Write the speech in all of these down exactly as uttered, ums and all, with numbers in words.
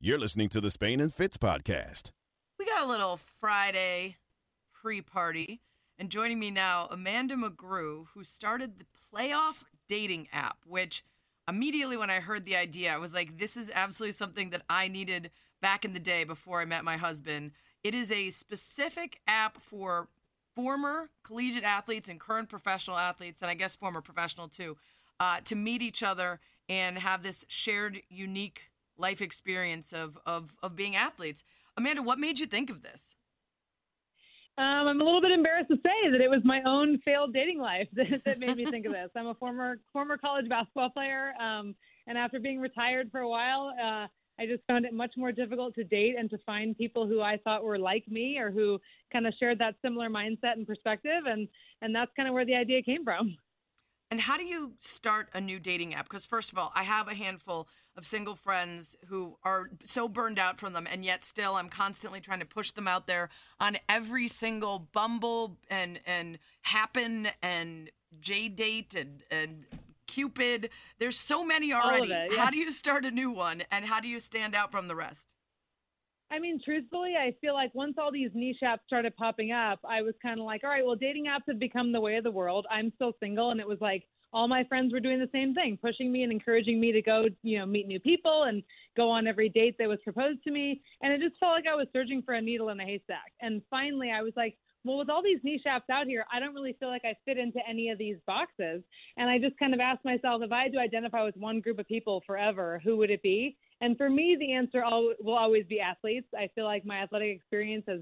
You're listening to the Spain and Fitz podcast. We got a little Friday pre-party. And joining me now, Amanda McGrew, who started the Playoff dating app, which immediately when I heard the idea, I was like, this is absolutely something that I needed back in the day before I met my husband. It is a specific app for former collegiate athletes and current professional athletes, and I guess former professional too, uh, to meet each other and have this shared, unique life experience of, of, of being athletes. Amanda, what made you think of this? Um, I'm a little bit embarrassed to say that it was my own failed dating life that, that made me think of this. I'm a former former college basketball player, um, and after being retired for a while, uh, I just found it much more difficult to date and to find people who I thought were like me or who kind of shared that similar mindset and perspective, and, and that's kind of where the idea came from. And how do you start a new dating app? Because first of all, I have a handful of single friends who are so burned out from them, and yet still I'm constantly trying to push them out there on every single Bumble and and Happn and J-Date and, and Cupid. There's so many already. All of it, yeah. How do you start a new one, and how do you stand out from the rest? I mean, truthfully, I feel like once all these niche apps started popping up, I was kind of like, all right, well, dating apps have become the way of the world. I'm still single. And it was like all my friends were doing the same thing, pushing me and encouraging me to go, you know, meet new people and go on every date that was proposed to me. And it just felt like I was searching for a needle in a haystack. And finally, I was like, well, with all these niche apps out here, I don't really feel like I fit into any of these boxes. And I just kind of asked myself, if I had to identify with one group of people forever, who would it be? And for me, the answer will always be athletes. I feel like my athletic experience has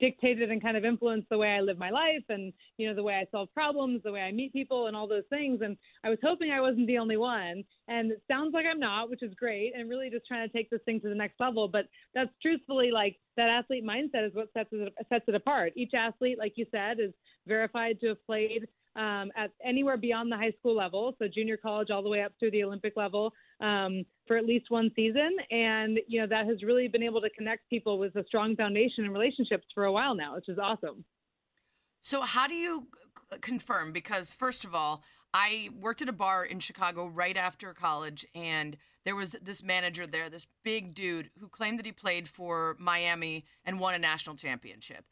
dictated and kind of influenced the way I live my life and, you know, the way I solve problems, the way I meet people and all those things. And I was hoping I wasn't the only one. And it sounds like I'm not, which is great. And really just trying to take this thing to the next level. But that's truthfully like that athlete mindset is what sets it, sets it apart. Each athlete, like you said, is verified to have played Um, at anywhere beyond the high school level, so junior college all the way up through the Olympic level, um, for at least one season. And, you know, that has really been able to connect people with a strong foundation in relationships for a while now, which is awesome. So how do you confirm? Because first of all, I worked at a bar in Chicago right after college, and there was this manager there, this big dude who claimed that he played for Miami and won a national championship.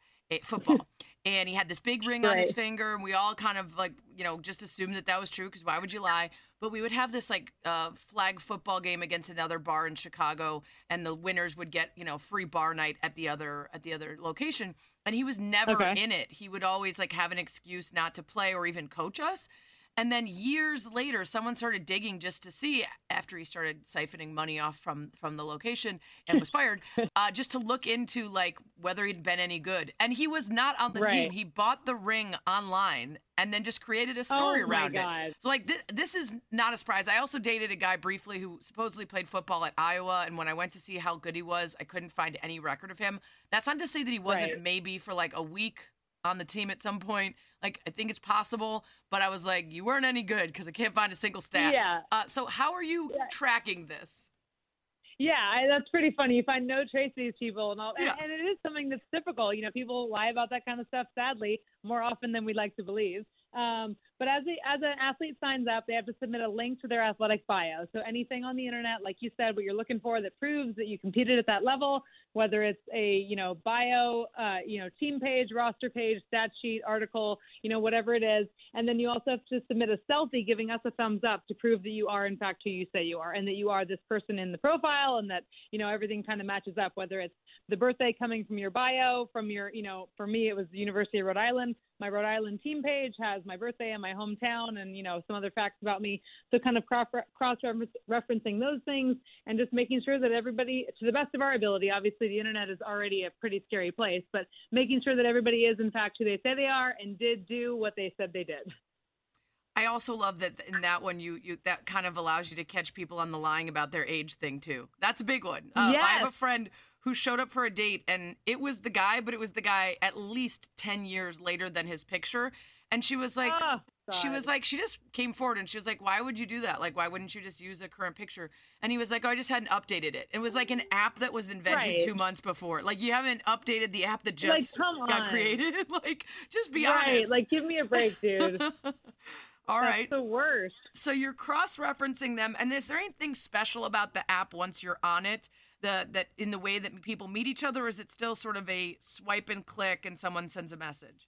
Football. And he had this big ring right on his finger, and we all kind of like, you know, just assumed that that was true because why would you lie? But we would have this like uh, flag football game against another bar in Chicago, and the winners would get, you know, free bar night at the other at the other location. And he was never okay. in it. He would always like have an excuse not to play or even coach us. And then years later, someone started digging just to see, after he started siphoning money off from, from the location and was fired, uh, just to look into, like, whether he'd been any good. And he was not on the right team. He bought the ring online and then just created a story oh around God. it. So, like, th- this is not a surprise. I also dated a guy briefly who supposedly played football at Iowa, and when I went to see how good he was, I couldn't find any record of him. That's not to say that he wasn't right. maybe for, like, a week on the team at some point. Like, I think it's possible, but I was like, you weren't any good because I can't find a single stat. Yeah. Uh, so how are you yeah. tracking this? Yeah, I, that's pretty funny. You find no trace of these people. And, all, yeah. and, and it is something that's typical. You know, people lie about that kind of stuff, sadly, more often than we'd like to believe. Um, but as, a, as an athlete signs up, they have to submit a link to their athletic bio. So anything on the internet, like you said, what you're looking for that proves that you competed at that level, whether it's a, you know, bio, uh, you know, team page, roster page, stat sheet, article, you know, whatever it is. And then you also have to submit a selfie giving us a thumbs up to prove that you are, in fact, who you say you are and that you are this person in the profile and that, you know, everything kind of matches up, whether it's the birthday coming from your bio, from your, you know, for me, it was the University of Rhode Island. My Rhode Island team page has my birthday and my hometown and, you know, some other facts about me. So kind of cross-referencing those things and just making sure that everybody, to the best of our ability, obviously the internet is already a pretty scary place, but making sure that everybody is, in fact, who they say they are and did do what they said they did. I also love that in that one, you, you that kind of allows you to catch people on the lying about their age thing, too. That's a big one. Uh, yes. I have a friend who showed up for a date, and it was the guy, but it was the guy at least ten years later than his picture. And she was like, oh, she was like, she just came forward and she was like, why would you do that? Like, why wouldn't you just use a current picture? And he was like, oh, I just hadn't updated it. It was like an app that was invented right. two months before. Like, you haven't updated the app that just like, got created. Like, just be right. honest. Like, give me a break, dude. All That's right. the worst. So you're cross-referencing them. And is there anything special about the app once you're on it the that in the way that people meet each other? Or is it still sort of a swipe and click and someone sends a message?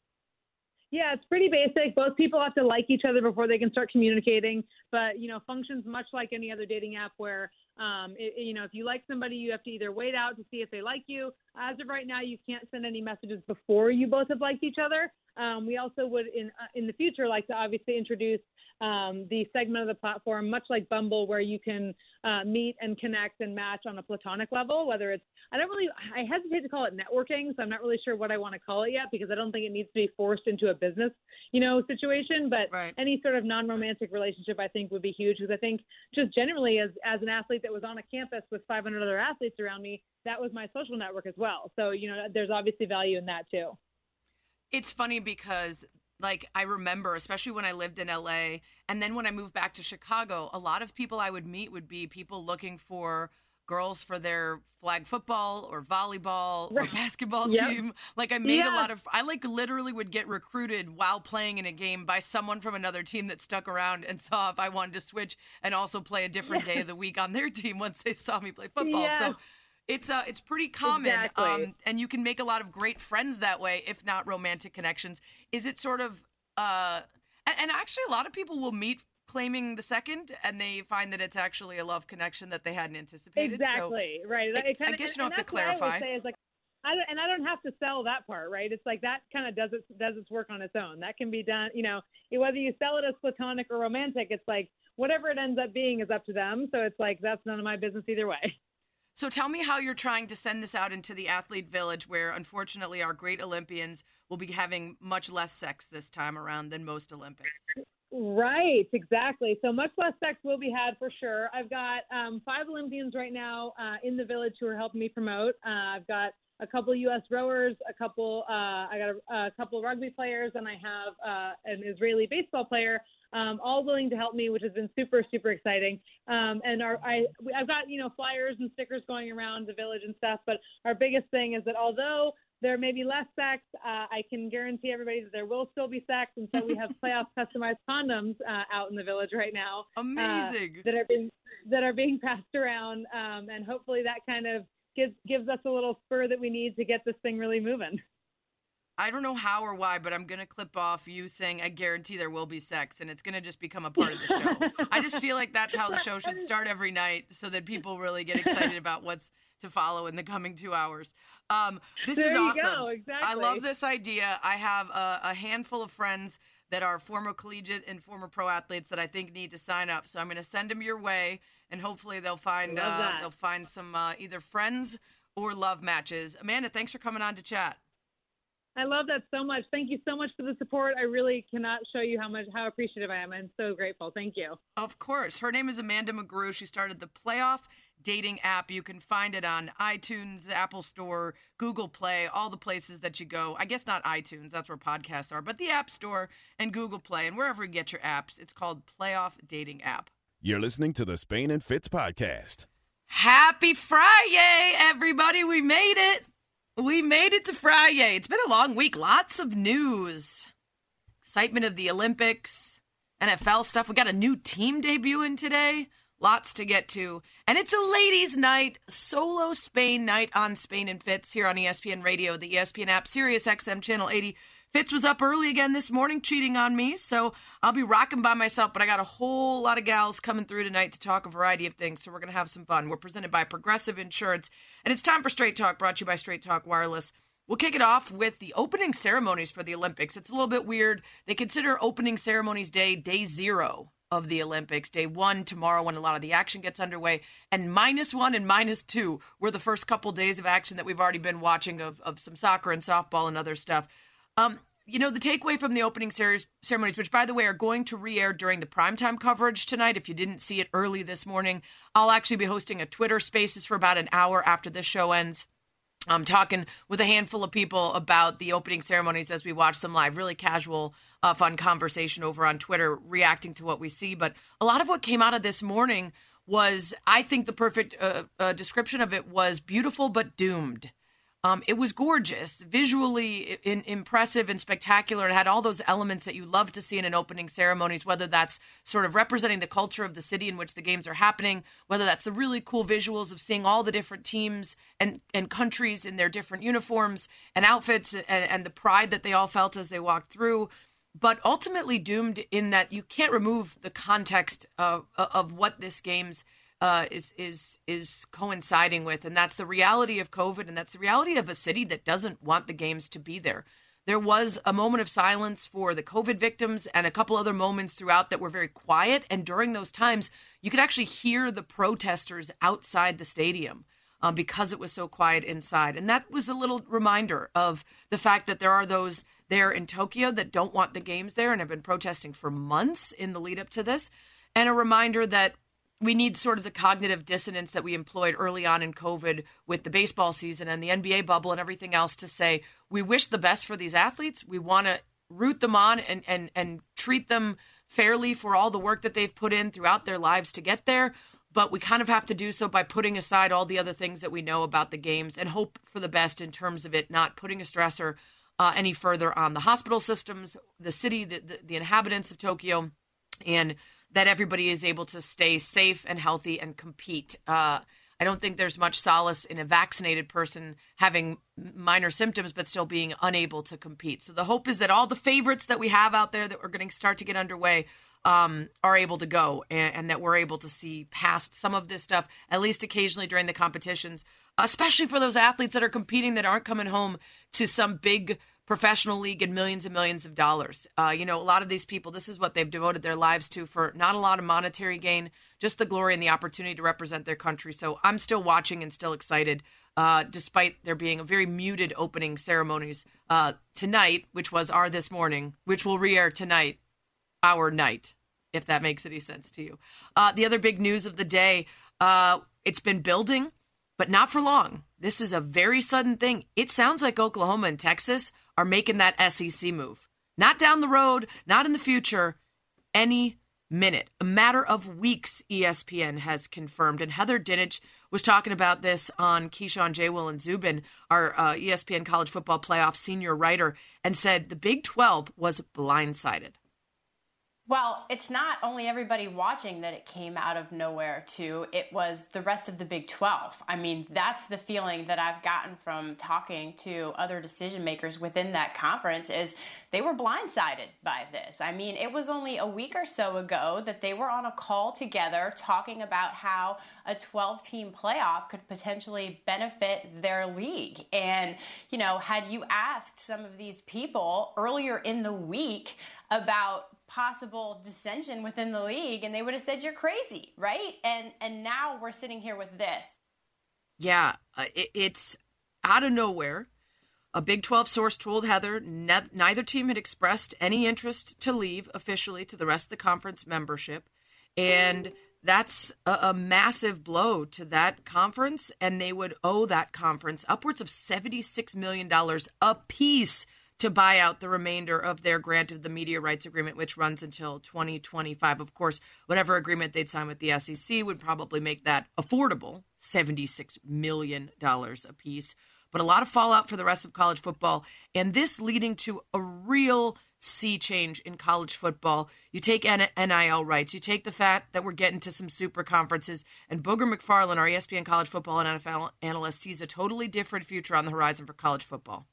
Yeah, it's pretty basic. Both people have to like each other before they can start communicating. But, you know, functions much like any other dating app where, um, it, you know, if you like somebody, you have to either wait out to see if they like you. As of right now, you can't send any messages before you both have liked each other. Um, we also would in uh, in the future like to obviously introduce um, the segment of the platform, much like Bumble, where you can uh, meet and connect and match on a platonic level, whether it's I don't really I hesitate to call it networking. So I'm not really sure what I want to call it yet, because I don't think it needs to be forced into a business, you know, situation. But right. any sort of non-romantic relationship, I think, would be huge, because I think just generally as, as an athlete that was on a campus with five hundred other athletes around me, that was my social network as well. So, you know, there's obviously value in that, too. It's funny because, like, I remember, especially when I lived in L A, and then when I moved back to Chicago, a lot of people I would meet would be people looking for girls for their flag football or volleyball or basketball yep. team. Like, I made yeah. a lot of, I, like, literally would get recruited while playing in a game by someone from another team that stuck around and saw if I wanted to switch and also play a different yeah. day of the week on their team once they saw me play football. Yeah. So. It's uh, it's pretty common, exactly. um, and you can make a lot of great friends that way, if not romantic connections. Is it sort of, uh, and, and actually a lot of people will meet claiming the second, and they find that it's actually a love connection that they hadn't anticipated. Exactly, so right. It, it kinda, I guess you don't have to clarify. I don't, and I don't have to sell that part, right? It's like that kind of does its, does its work on its own. That can be done, you know, whether you sell it as platonic or romantic, it's like whatever it ends up being is up to them. So it's like that's none of my business either way. So tell me how you're trying to send this out into the athlete village, where unfortunately our great Olympians will be having much less sex this time around than most Olympics. Right, exactly. So much less sex will be had for sure. I've got um, five Olympians right now uh, in the village who are helping me promote. Uh, I've got a couple U S rowers, a couple uh, I got a, a couple rugby players, and I have uh, an Israeli baseball player. Um, all willing to help me, which has been super, super exciting. Um, and our, I, I've got, you know, flyers and stickers going around the village and stuff. But our biggest thing is that although there may be less sex, uh, I can guarantee everybody that there will still be sex. And so we have playoff customized condoms uh, out in the village right now. Amazing. Uh, that are being that are being passed around. Um, and hopefully that kind of gives gives us a little spur that we need to get this thing really moving. I don't know how or why, but I'm going to clip off you saying, I guarantee there will be sex, and it's going to just become a part of the show. I just feel like that's how the show should start every night, so that people really get excited about what's to follow in the coming two hours. Um, this there is awesome. Go, exactly. I love this idea. I have a, a handful of friends that are former collegiate and former pro athletes that I think need to sign up. So I'm going to send them your way, and hopefully they'll find, uh, they'll find some uh, either friends or love matches. Amanda, thanks for coming on to chat. I love that so much. Thank you so much for the support. I really cannot show you how much how appreciative I am. I'm so grateful. Thank you. Of course. Her name is Amanda McGrew. She started the Playoff dating app. You can find it on iTunes, Apple Store, Google Play, all the places that you go. I guess not iTunes. That's where podcasts are. But the App Store and Google Play and wherever you get your apps, it's called Playoff Dating App. You're listening to the Spain and Fitz podcast. Happy Friday, everybody. We made it. We made it to Friday. It's been a long week. Lots of news. Excitement of the Olympics, N F L stuff. We got a new team debuting today. Lots to get to. And it's a ladies' night, solo Spain night on Spain and Fitz here on E S P N Radio, the E S P N app, SiriusXM Channel eighty. Fitz was up early again this morning cheating on me, so I'll be rocking by myself, but I got a whole lot of gals coming through tonight to talk a variety of things, so we're going to have some fun. We're presented by Progressive Insurance, and it's time for Straight Talk, brought to you by Straight Talk Wireless. We'll kick it off with the opening ceremonies for the Olympics. It's a little bit weird. They consider opening ceremonies day day zero of the Olympics, day one tomorrow when a lot of the action gets underway, and minus one and minus two were the first couple days of action that we've already been watching of, of some soccer and softball and other stuff. Um, you know, the takeaway from the opening series ceremonies, which, by the way, are going to re-air during the primetime coverage tonight. If you didn't see it early this morning, I'll actually be hosting a Twitter Spaces for about an hour after this show ends. I'm talking with a handful of people about the opening ceremonies as we watch them live. Really casual, uh, fun conversation over on Twitter, reacting to what we see. But a lot of what came out of this morning was, I think the perfect uh, uh, description of it was beautiful but doomed. Um, it was gorgeous, visually in, impressive and spectacular. It had all those elements that you love to see in an opening ceremonies, whether that's sort of representing the culture of the city in which the games are happening, whether that's the really cool visuals of seeing all the different teams and, and countries in their different uniforms and outfits and, and the pride that they all felt as they walked through, but ultimately doomed in that you can't remove the context of, of what this game's Uh, is is is coinciding with, and that's the reality of COVID, and that's the reality of a city that doesn't want the games to be there. There was a moment of silence for the COVID victims and a couple other moments throughout that were very quiet, and during those times, you could actually hear the protesters outside the stadium um, because it was so quiet inside. And that was a little reminder of the fact that there are those there in Tokyo that don't want the games there and have been protesting for months in the lead up to this, and a reminder that we need sort of the cognitive dissonance that we employed early on in COVID with the baseball season and the N B A bubble and everything else to say, we wish the best for these athletes. We want to root them on and, and, and treat them fairly for all the work that they've put in throughout their lives to get there. But we kind of have to do so by putting aside all the other things that we know about the games and hope for the best in terms of it not putting a stressor uh, any further on the hospital systems, the city, the, the, the inhabitants of Tokyo, and that everybody is able to stay safe and healthy and compete. Uh, I don't think there's much solace in a vaccinated person having minor symptoms but still being unable to compete. So the hope is that all the favorites that we have out there that are going to start to get underway um, are able to go and, and that we're able to see past some of this stuff, at least occasionally during the competitions, especially for those athletes that are competing that aren't coming home to some big professional league and millions and millions of dollars. Uh, you know, a lot of these people, this is what they've devoted their lives to for not a lot of monetary gain, just the glory and the opportunity to represent their country. So I'm still watching and still excited, uh, despite there being a very muted opening ceremonies uh, tonight, which was our this morning, which will re-air tonight, our night, if that makes any sense to you. Uh, the other big news of the day, uh, it's been building, but not for long. This is a very sudden thing. It sounds like Oklahoma and Texas are making that S E C move. Not down the road, not in the future, any minute. A matter of weeks, E S P N has confirmed. And Heather Dinich was talking about this on Keyshawn, J. Will, and Zubin, our uh, E S P N College Football Playoff senior writer, and said the Big twelve was blindsided. Well, it's not only everybody watching that it came out of nowhere, too. It was the rest of the Big twelve. I mean, that's the feeling that I've gotten from talking to other decision makers within that conference is they were blindsided by this. I mean, it was only a week or so ago that they were on a call together talking about how a twelve-team playoff could potentially benefit their league. And, you know, had you asked some of these people earlier in the week about possible dissension within the league, and they would have said you're crazy, right? And and now we're sitting here with this. Yeah, it, it's out of nowhere. A Big twelve source told Heather ne- neither team had expressed any interest to leave officially to the rest of the conference membership, and that's a, a massive blow to that conference, and they would owe that conference upwards of seventy-six million dollars apiece to buy out the remainder of their grant of the media rights agreement, which runs until twenty twenty-five. Of course, whatever agreement they'd sign with the S E C would probably make that affordable, seventy-six million dollars apiece. But a lot of fallout for the rest of college football, and this leading to a real sea change in college football. You take N I L rights, you take the fact that we're getting to some super conferences, and Booger McFarland, our E S P N college football and N F L analyst, sees a totally different future on the horizon for college football.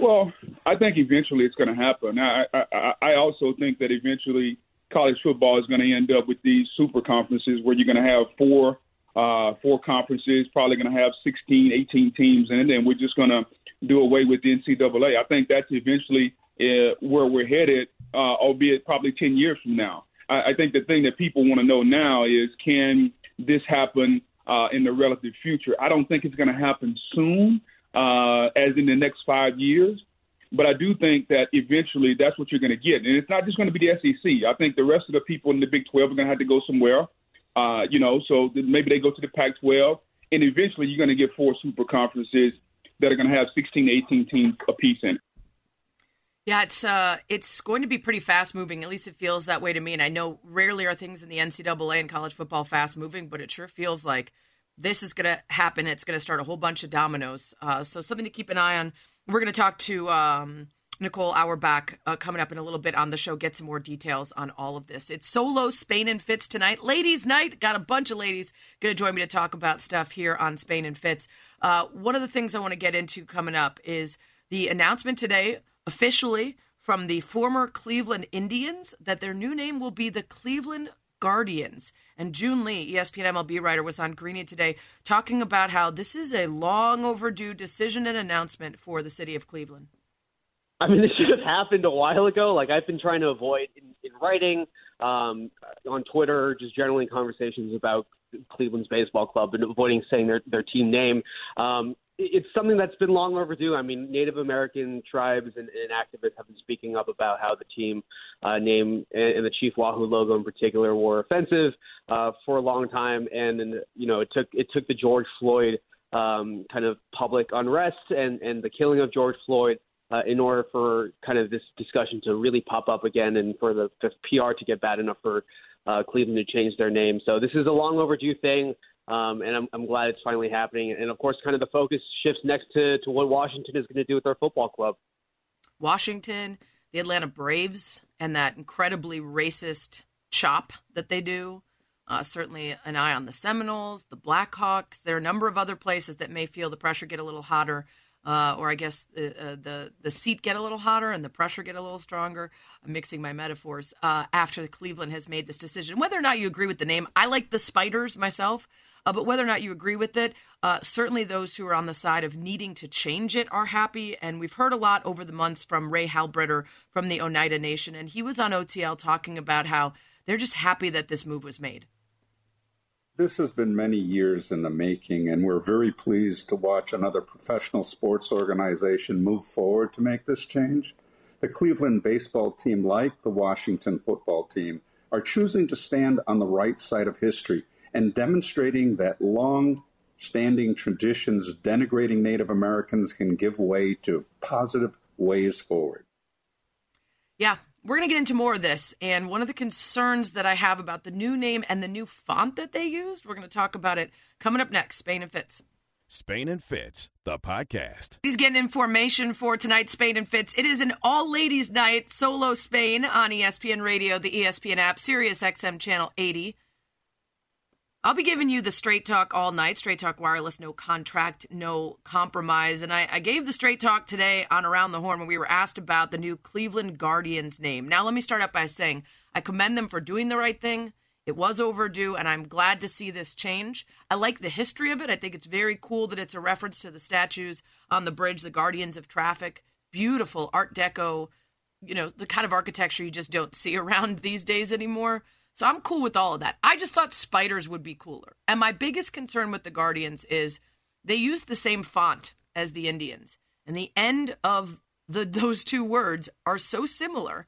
Well, I think eventually it's going to happen. I, I, I also think that eventually college football is going to end up with these super conferences where you're going to have four uh, four conferences, probably going to have sixteen, eighteen teams in it, and we're just going to do away with the N C double A. I think that's eventually uh, where we're headed, uh, albeit probably ten years from now. I, I think the thing that people want to know now is can this happen uh, in the relative future? I don't think it's going to happen soon. Uh, as in the next five years. But I do think that eventually that's what you're going to get. And it's not just going to be the S E C. I think the rest of the people in the Big twelve are going to have to go somewhere, uh, you know, so maybe they go to the Pac twelve. And eventually you're going to get four super conferences that are going to have sixteen, eighteen teams apiece in it. Yeah, it's uh, it's going to be pretty fast moving. At least it feels that way to me. And I know rarely are things in the N C double A and college football fast moving, but it sure feels like this is going to happen. It's going to start a whole bunch of dominoes. Uh, so something to keep an eye on. We're going to talk to um, Nicole Auerbach uh, coming up in a little bit on the show. Get some more details on all of this. It's Solo Spain and Fitz tonight. Ladies night. Got a bunch of ladies going to join me to talk about stuff here on Spain and Fitz. Uh, one of the things I want to get into coming up is the announcement today officially from the former Cleveland Indians that their new name will be the Cleveland Guardians. And June Lee, E S P N M L B writer, was on Greeny today talking about how this is a long overdue decision and announcement for the city of Cleveland. I mean, this should have happened a while ago. Like, I've been trying to avoid in, in writing, um, on Twitter, just generally conversations about Cleveland's baseball club and avoiding saying their, their team name. Um, It's something that's been long overdue. I mean, Native American tribes and, and activists have been speaking up about how the team uh, name and, and the Chief Wahoo logo in particular were offensive uh, for a long time. And, and, you know, it took it took the George Floyd um, kind of public unrest and, and the killing of George Floyd uh, in order for kind of this discussion to really pop up again and for the, the P R to get bad enough for uh, Cleveland to change their name. So this is a long overdue thing. Um, and I'm, I'm glad it's finally happening. And, of course, kind of the focus shifts next to, to what Washington is going to do with their football club. Washington, the Atlanta Braves, and that incredibly racist chop that they do. Uh, certainly an eye on the Seminoles, the Blackhawks. There are a number of other places that may feel the pressure get a little hotter, uh, or I guess the, uh, the the seat get a little hotter and the pressure get a little stronger. I'm mixing my metaphors uh, after Cleveland has made this decision. Whether or not you agree with the name, I like the Spiders myself. Uh, but whether or not you agree with it, uh, certainly those who are on the side of needing to change it are happy. And we've heard a lot over the months from Ray Halbritter from the Oneida Nation. And he was on O T L talking about how they're just happy that this move was made. This has been many years in the making, and we're very pleased to watch another professional sports organization move forward to make this change. The Cleveland baseball team, like the Washington football team, are choosing to stand on the right side of history and demonstrating that long-standing traditions denigrating Native Americans can give way to positive ways forward. Yeah, we're going to get into more of this. And one of the concerns that I have about the new name and the new font that they used, we're going to talk about it coming up next. Spain and Fitz. Spain and Fitz, the podcast. He's getting information for tonight's Spain and Fitz. It is an all-ladies night, Solo Spain on E S P N Radio, the E S P N app, SiriusXM Channel eighty. I'll be giving you the Straight Talk all night, Straight Talk Wireless, no contract, no compromise. And I, I gave the Straight Talk today on Around the Horn when we were asked about the new Cleveland Guardians name. Now, let me start out by saying I commend them for doing the right thing. It was overdue, and I'm glad to see this change. I like the history of it. I think it's very cool that it's a reference to the statues on the bridge, the Guardians of Traffic. Beautiful Art Deco, you know, the kind of architecture you just don't see around these days anymore. So I'm cool with all of that. I just thought Spiders would be cooler. And my biggest concern with the Guardians is they use the same font as the Indians. And the end of the those two words are so similar.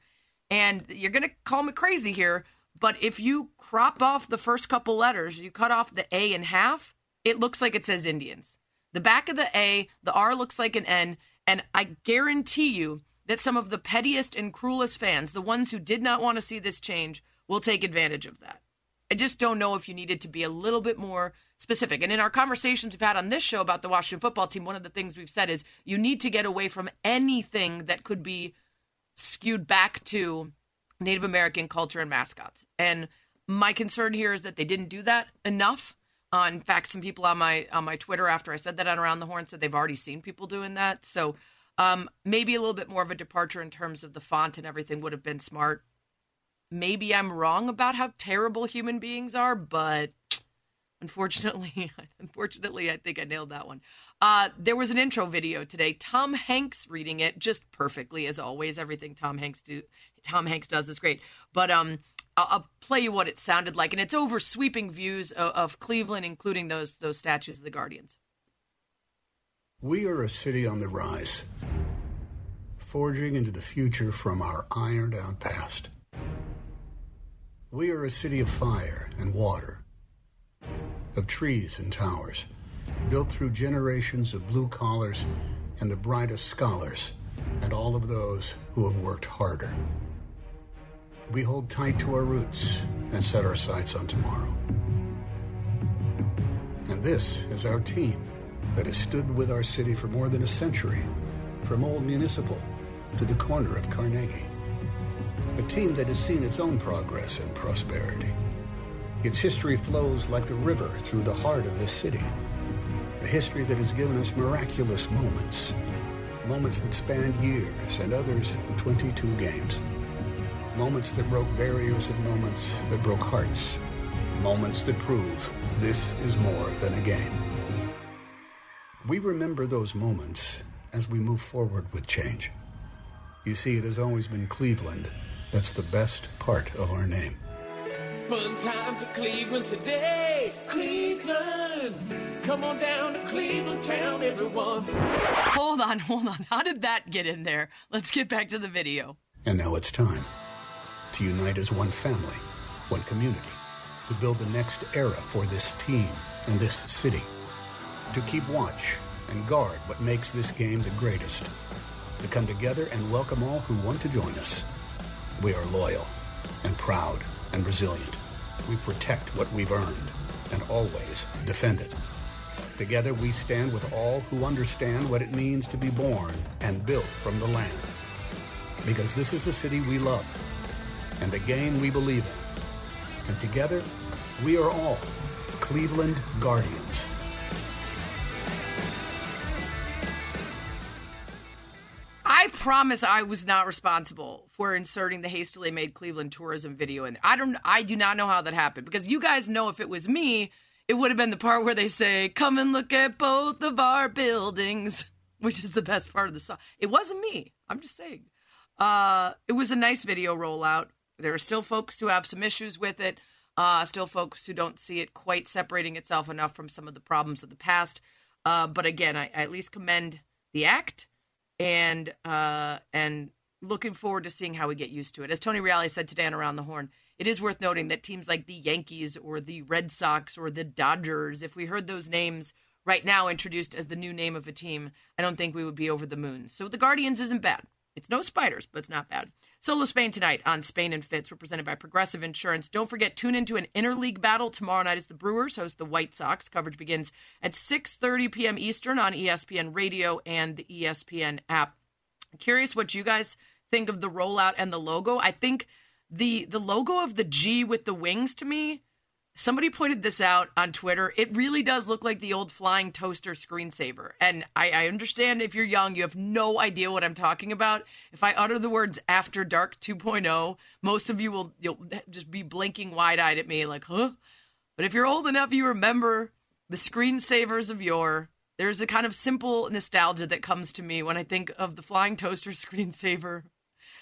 And you're going to call me crazy here, but if you crop off the first couple letters, you cut off the A in half, it looks like it says Indians. The back of the A, the R looks like an N, and I guarantee you that some of the pettiest and cruelest fans, the ones who did not want to see this change, we'll take advantage of that. I just don't know if you needed to be a little bit more specific. And in our conversations we've had on this show about the Washington football team, one of the things we've said is you need to get away from anything that could be skewed back to Native American culture and mascots. And my concern here is that they didn't do that enough. Uh, in fact, some people on my on my Twitter after I said that on Around the Horn said they've already seen people doing that. So um, maybe a little bit more of a departure in terms of the font and everything would have been smart. Maybe I'm wrong about how terrible human beings are, but unfortunately, unfortunately, I think I nailed that one. Uh, there was an intro video today. Tom Hanks reading it just perfectly, as always. Everything Tom Hanks do, Tom Hanks does is great. But um, I'll, I'll play you what it sounded like, and it's over sweeping views of, of Cleveland, including those those statues of the Guardians. We are a city on the rise, forging into the future from our ironed-out past. We are a city of fire and water, of trees and towers, built through generations of blue collars and the brightest scholars, and all of those who have worked harder. We hold tight to our roots and set our sights on tomorrow. And This is our team that has stood with our city for more than a century, from Old Municipal to the corner of Carnegie. A team that has seen its own progress and prosperity. Its history flows like the river through the heart of this city. A history that has given us miraculous moments. Moments that spanned years and others twenty-two games. Moments that broke barriers and moments that broke hearts. Moments that prove this is more than a game. We remember those moments as we move forward with change. You see, it has always been Cleveland. That's the best part of our name. Fun times of Cleveland today. Cleveland. Come on down to Cleveland town, everyone. Hold on, hold on. How did that get in there? Let's get back to the video. And now it's time to unite as one family, one community, to build the next era for this team and this city, to keep watch and guard what makes this game the greatest, to come together and welcome all who want to join us. We are loyal and proud and resilient. We protect what we've earned and always defend it. Together we stand with all who understand what it means to be born and built from the land. Because this is the city we love and the game we believe in. And together we are all Cleveland Guardians. I promise I was not responsible for inserting the hastily made Cleveland tourism video in there. I don't, I do not know how that happened, because you guys know if it was me, it would have been the part where they say, "Come and look at both of our buildings," which is the best part of the song. It wasn't me. I'm just saying. Uh, it was a nice video rollout. There are still folks who have some issues with it. Uh, still folks who don't see it quite separating itself enough from some of the problems of the past. Uh, but again, I, I at least commend the act. And uh, and looking forward to seeing how we get used to it. As Tony Reale said today on Around the Horn, it is worth noting that teams like the Yankees or the Red Sox or the Dodgers, if we heard those names right now introduced as the new name of a team, I don't think we would be over the moon. So the Guardians isn't bad. It's no spiders, but it's not bad. Solo Spain tonight on Spain and Fitz, represented by Progressive Insurance. Don't forget, tune into an interleague battle tomorrow night as the Brewers host the White Sox. Coverage begins at six thirty p.m. Eastern on E S P N Radio and the E S P N app. I'm curious what you guys think of the rollout and the logo. I think the the logo of the G with the wings, to me, somebody pointed this out on Twitter. It really does look like the old flying toaster screensaver. And I, I understand if you're young, you have no idea what I'm talking about. If I utter the words After Dark two point oh, most of you will you'll just be blinking wide-eyed at me like, huh? But if you're old enough, you remember the screensavers of yore. There's a kind of simple nostalgia that comes to me when I think of the flying toaster screensaver.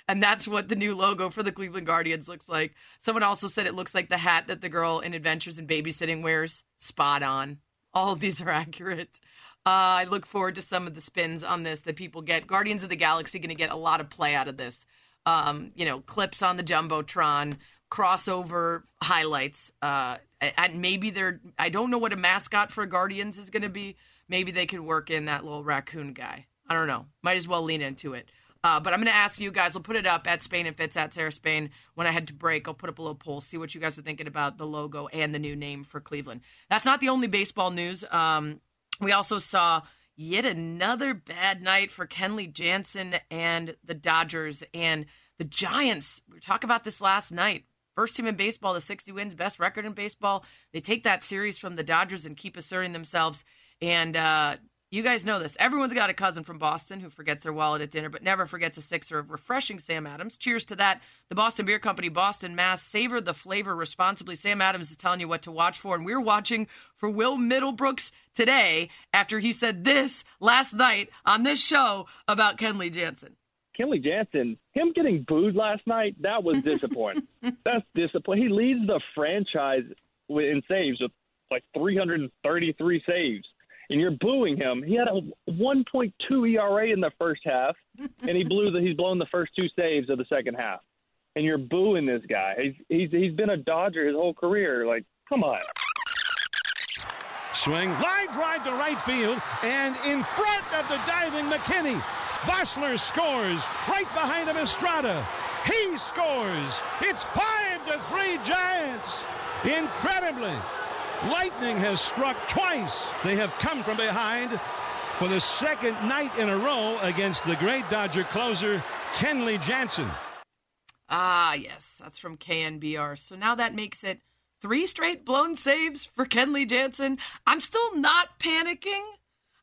And that's what the new logo for the Cleveland Guardians looks like. Someone also said it looks like the hat that the girl in Adventures in Babysitting wears. Spot on. All of these are accurate. Uh, I look forward to some of the spins on this that people get. Guardians of the Galaxy going to get a lot of play out of this. Um, you know, clips on the Jumbotron, crossover highlights. Uh, and maybe they're, I don't know what a mascot for Guardians is going to be. Maybe they could work in that little raccoon guy. I don't know. Might as well lean into it. Uh, but I'm going to ask you guys, we'll put it up at Spain and Fitz, at Sarah Spain. When I head to break, I'll put up a little poll, see what you guys are thinking about the logo and the new name for Cleveland. That's not the only baseball news. Um, we also saw yet another bad night for Kenley Jansen and the Dodgers and the Giants. We were talking about this last night. First team in baseball, the sixty wins, best record in baseball. They take that series from the Dodgers and keep asserting themselves. And, uh, you guys know this. Everyone's got a cousin from Boston who forgets their wallet at dinner but never forgets a sixer of refreshing Sam Adams. Cheers to that. The Boston Beer Company, Boston, Mass. Savor the flavor responsibly. Sam Adams is telling you what to watch for, and we're watching for Will Middlebrooks today after he said this last night on this show about Kenley Jansen. Kenley Jansen, him getting booed last night, that was disappointing. That's disappointing. He leads the franchise in saves with like three hundred thirty-three saves. And you're booing him. He had a one point two E R A in the first half, and he blew the, he's blown the first two saves of the second half. And you're booing this guy. He's, he's he's been a Dodger his whole career. Like, come on. Swing, line drive to right field, and in front of the diving McKinney. Vossler scores. Right behind him is Estrada. He scores. It's five to three Giants. Incredibly. Lightning has struck twice. They have come from behind for the second night in a row against the great Dodger closer, Kenley Jansen. Ah, yes, that's from K N B R. So now that makes it three straight blown saves for Kenley Jansen. I'm still not panicking.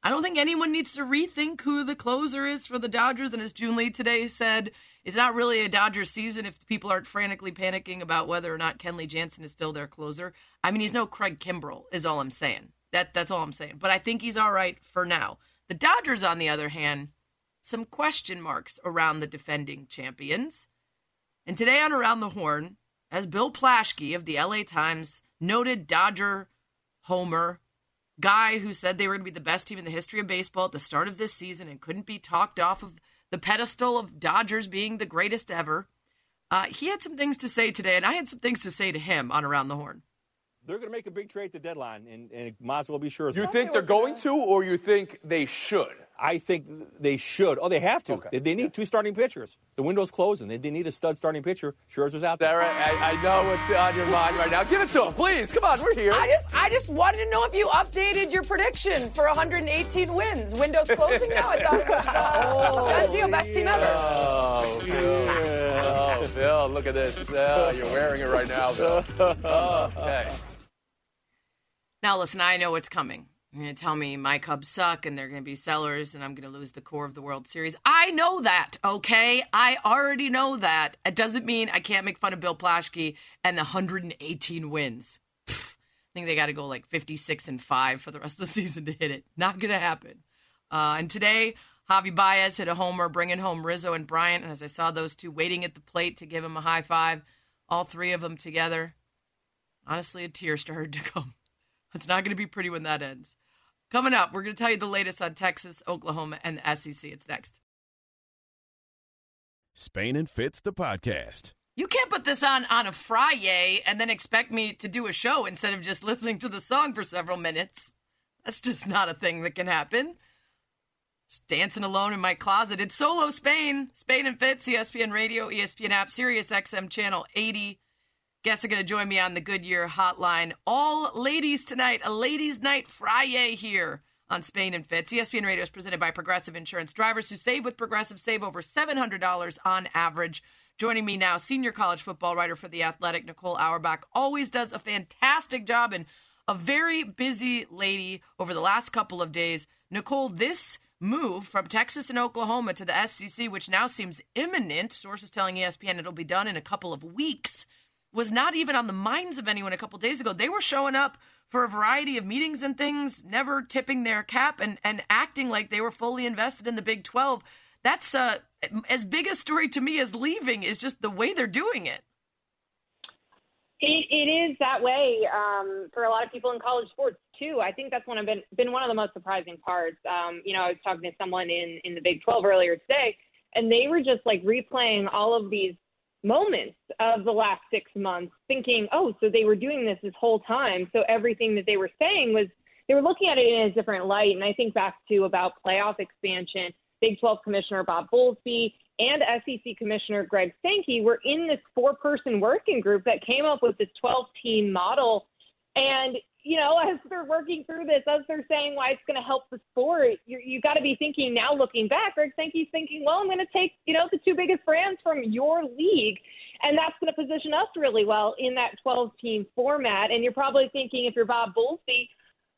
I don't think anyone needs to rethink who the closer is for the Dodgers. And as June Lee today said, it's not really a Dodgers season if people aren't frantically panicking about whether or not Kenley Jansen is still their closer. I mean, he's no Craig Kimbrell is all I'm saying. That That's all I'm saying. But I think he's all right for now. The Dodgers, on the other hand, some question marks around the defending champions. And today on Around the Horn, as Bill Plaschke of the L A Times, noted Dodger homer, guy who said they were going to be the best team in the history of baseball at the start of this season and couldn't be talked off of the pedestal of Dodgers being the greatest ever. Uh, he had some things to say today, and I had some things to say to him on Around the Horn. They're going to make a big trade at the deadline, and, and it might as well be sure. You think they're going to, or you think they should? I think they should. Oh, they have to. Okay. They, they need yeah. two starting pitchers. The window's closing. They, they need a stud starting pitcher. Scherzer's out there. Sarah, I, I know what's on your mind right now. Give it to him, please. Come on, we're here. I just I just wanted to know if you updated your prediction for one hundred eighteen wins. Window's closing now. I thought it was uh, best deal, best team ever. Oh, yeah. Oh, Bill, look at this. Oh, you're wearing it right now, Bill. Oh, okay. Now, listen, I know what's coming. You're going to tell me my Cubs suck and they're going to be sellers and I'm going to lose the core of the World Series. I know that, okay? I already know that. It doesn't mean I can't make fun of Bill Plaschke and the one hundred eighteen wins. Pfft, I think they got to go like fifty-six and five for the rest of the season to hit it. Not going to happen. Uh, and today, Javi Baez hit a homer, bringing home Rizzo and Bryant. And as I saw those two waiting at the plate to give him a high five, all three of them together, honestly, a tear started to come. It's not going to be pretty when that ends. Coming up, we're going to tell you the latest on Texas, Oklahoma, and the S E C. It's next. Spain and Fitz, the podcast. You can't put this on on a Friday and then expect me to do a show instead of just listening to the song for several minutes. That's just not a thing that can happen. Just dancing alone in my closet. It's Solo Spain. Spain and Fitz, E S P N Radio, E S P N app, SiriusXM Channel eighty. Guests are going to join me on the Goodyear Hotline. All ladies tonight, a ladies' night Friday here on Spain and Fitz. E S P N Radio is presented by Progressive Insurance. Drivers who save with Progressive save over seven hundred dollars on average. Joining me now, senior college football writer for The Athletic, Nicole Auerbach. Always does a fantastic job and a very busy lady over the last couple of days. Nicole, this move from Texas and Oklahoma to the S E C, which now seems imminent, sources telling E S P N it'll be done in a couple of weeks, was not even on the minds of anyone a couple days ago. They were showing up for a variety of meetings and things, never tipping their cap and, and acting like they were fully invested in the Big twelve. That's uh, as big a story to me as leaving is just the way they're doing it. It, it is that way um, for a lot of people in college sports, too. I think that's one of been, been one of the most surprising parts. Um, you know, I was talking to someone in, in the Big twelve earlier today, and they were just, like, replaying all of these moments of the last six months thinking, oh, so they were doing this this whole time. So everything that they were saying was they were looking at it in a different light. And I think back to about playoff expansion, Big twelve Commissioner Bob Bowlsby and S E C Commissioner Greg Sankey were in this four-person working group that came up with this twelve-team model. And, you know, as they're working through this, as they're saying why it's going to help the sport, you you got to be thinking now looking back, Greg Sankey's thinking, well, I'm going to take, you know, the two biggest brands from your league, and that's going to position us really well in that twelve-team format. And you're probably thinking, if you're Bob Bowlsby,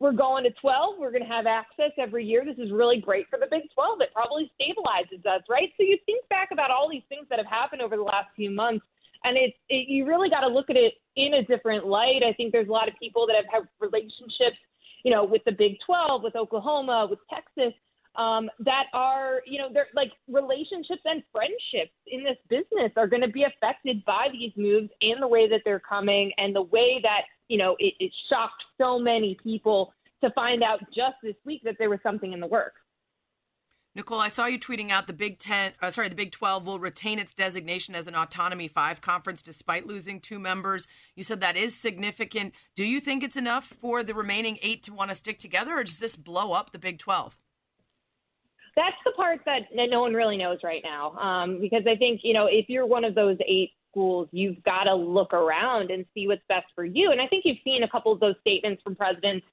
we're going to twelve, we're going to have access every year. This is really great for the Big twelve. It probably stabilizes us, right? So you think back about all these things that have happened over the last few months, and it, it, you really got to look at it in a different light. I think there's a lot of people that have had relationships, you know, with the Big twelve, with Oklahoma, with Texas, um, that are, you know, they're like relationships and friendships in this business are going to be affected by these moves and the way that they're coming and the way that, you know, it, it shocked so many people to find out just this week that there was something in the works. Nicole, I saw you tweeting out the Big Ten. Uh, sorry, the Big twelve will retain its designation as an Autonomy Five conference despite losing two members. You said that is significant. Do you think it's enough for the remaining eight to want to stick together, or does this blow up the Big twelve? That's the part that no one really knows right now, um, because I think, you know, if you're one of those eight schools, you've got to look around and see what's best for you. And I think you've seen a couple of those statements from presidents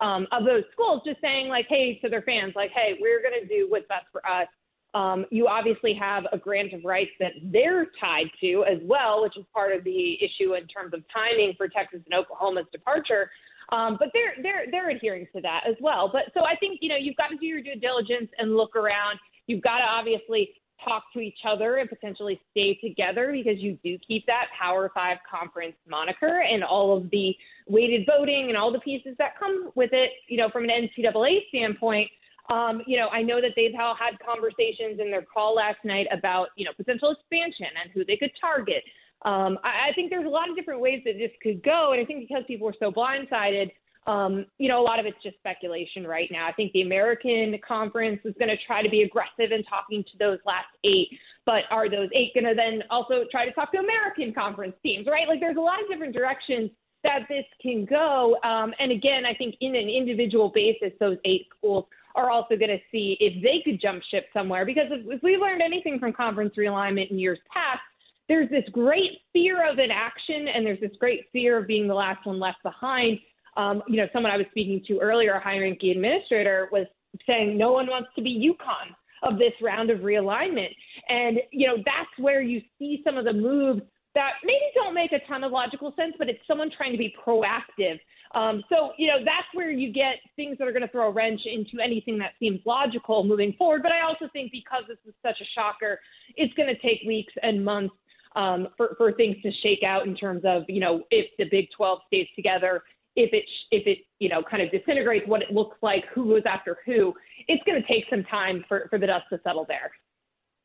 um, of those schools just saying, like, hey, to their fans, like, hey, we're going to do what's best for us. Um, you obviously have a grant of rights that they're tied to as well, which is part of the issue in terms of timing for Texas and Oklahoma's departure. Um, but they're, they're, they're adhering to that as well. But so I think, you know, you've got to do your due diligence and look around. You've got to obviously talk to each other and potentially stay together because you do keep that Power Five conference moniker and all of the weighted voting and all the pieces that come with it, you know, from an N C double A standpoint. Um, you know, I know that they've all had conversations in their call last night about, you know, potential expansion and who they could target. Um, I, I think there's a lot of different ways that this could go. And I think because people are so blindsided, um, you know, a lot of it's just speculation right now. I think the American Conference is going to try to be aggressive in talking to those last eight. But are those eight going to then also try to talk to American Conference teams, right? Like there's a lot of different directions that this can go. Um, and again, I think in an individual basis, those eight schools are also going to see if they could jump ship somewhere. Because if, if we learned anything from conference realignment in years past, there's this great fear of inaction and there's this great fear of being the last one left behind. Um, you know, someone I was speaking to earlier, a high-ranking administrator, was saying no one wants to be UConn of this round of realignment. And, you know, that's where you see some of the moves that maybe don't make a ton of logical sense, but it's someone trying to be proactive. Um, so, you know, that's where you get things that are going to throw a wrench into anything that seems logical moving forward. But I also think because this is such a shocker, it's going to take weeks and months um, for, for things to shake out in terms of, you know, if the Big twelve stays together, if it, if it, you know, kind of disintegrates, what it looks like, who goes after who. It's going to take some time for, for the dust to settle there.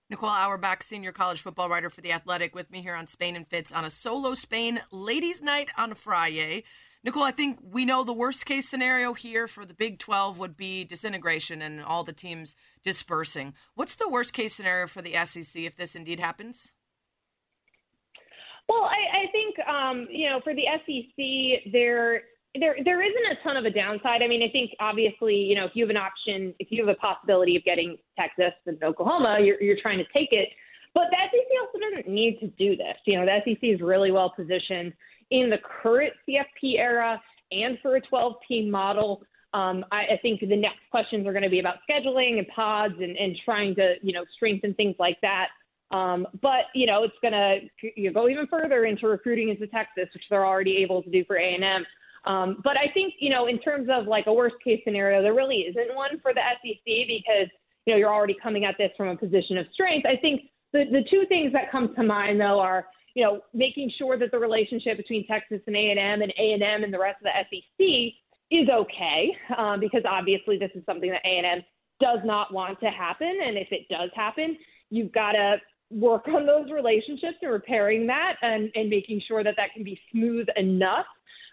Nicole Auerbach, senior college football writer for The Athletic, with me here on Spain and Fitz on a solo Spain ladies' night on Friday. Nicole, I think we know the worst-case scenario here for the Big twelve would be disintegration and all the teams dispersing. What's the worst-case scenario for the S E C if this indeed happens? Well, I, I think, um, you know, for the S E C, there, there there isn't a ton of a downside. I mean, I think, obviously, you know, if you have an option, if you have a possibility of getting Texas and Oklahoma, you're, you're trying to take it. But the S E C also doesn't need to do this. You know, the S E C is really well-positioned in the current C F P era and for a twelve-team model. Um, I, I think the next questions are going to be about scheduling and pods and, and trying to, you know, strengthen things like that. Um, but, you know, it's going to you know, go even further into recruiting into Texas, which they're already able to do for A and M. Um, but I think, you know, in terms of like a worst-case scenario, there really isn't one for the S E C because, you know, you're already coming at this from a position of strength. I think the, the two things that come to mind, though, are, you know, making sure that the relationship between Texas and A and M and A and M and the rest of the S E C is okay, um, because obviously this is something that A and M does not want to happen. And if it does happen, you've got to work on those relationships and repairing that and, and making sure that that can be smooth enough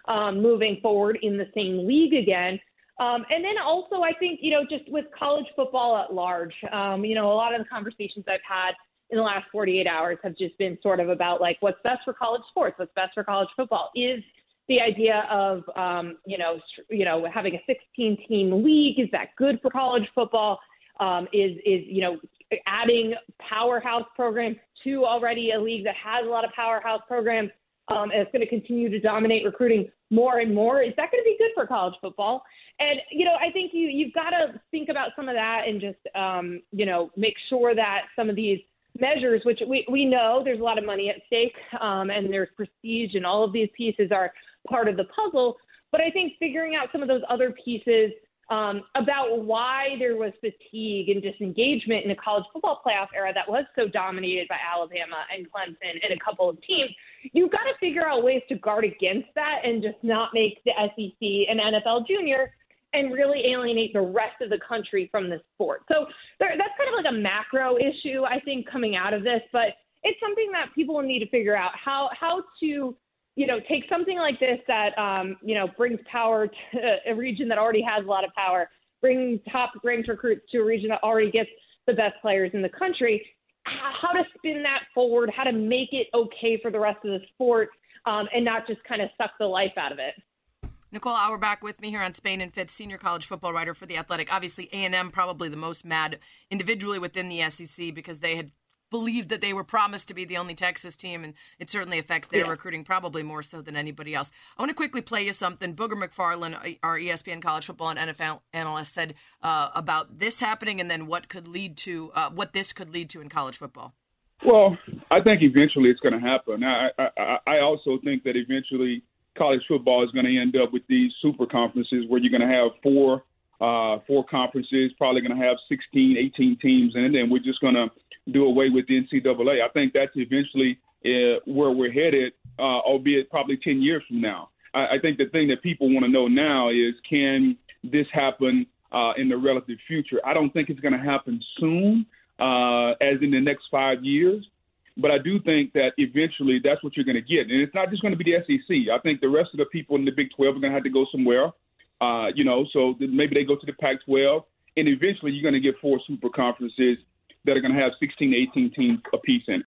um, moving forward in the same league again. Um, and then also I think, you know, just with college football at large, um, you know, a lot of the conversations I've had in the last forty-eight hours have just been sort of about like what's best for college sports, what's best for college football. Is the idea of, um, you know, you know, having a sixteen team league, is that good for college football? Um, is, is, you know, adding powerhouse programs to already a league that has a lot of powerhouse programs um, and it's going to continue to dominate recruiting more and more. Is that going to be good for college football? And, you know, I think you, you've got to think about some of that and just, um, you know, make sure that some of these measures, which we, we know there's a lot of money at stake um, and there's prestige and all of these pieces are part of the puzzle. But I think figuring out some of those other pieces um, about why there was fatigue and disengagement in a college football playoff era that was so dominated by Alabama and Clemson and a couple of teams, you've got to figure out ways to guard against that and just not make the S E C an N F L junior and really alienate the rest of the country from the sport. So there, that's kind of like a macro issue, I think, coming out of this. But it's something that people will need to figure out how how to, you know, take something like this that, um, you know, brings power to a region that already has a lot of power, bring top ranked recruits to a region that already gets the best players in the country, how to spin that forward, how to make it okay for the rest of the sport um, and not just kind of suck the life out of it. Nicole Auerbach with me here on Spain and Fitz, senior college football writer for The Athletic. Obviously, A and M probably the most mad individually within the S E C because they had believed that they were promised to be the only Texas team, and it certainly affects their yeah. recruiting probably more so than anybody else. I want to quickly play you something. Booger McFarland, our E S P N college football and N F L analyst, said uh, about this happening and then what could lead to uh, what this could lead to in college football. Well, I think eventually it's going to happen. I, I, I also think that eventually college football is going to end up with these super conferences where you're going to have four uh, four conferences, probably going to have sixteen, eighteen teams in it, and we're just going to do away with the N C double A. I think that's eventually uh, where we're headed, uh, albeit probably ten years from now. I, I think the thing that people want to know now is, can this happen uh, in the relative future? I don't think it's going to happen soon, Uh, as in the next five years. But I do think that eventually that's what you're going to get. And it's not just going to be the S E C. I think the rest of the people in the Big twelve are going to have to go somewhere, uh, you know, so maybe they go to the Pac twelve. And eventually you're going to get four super conferences that are going to have sixteen, eighteen teams apiece in it.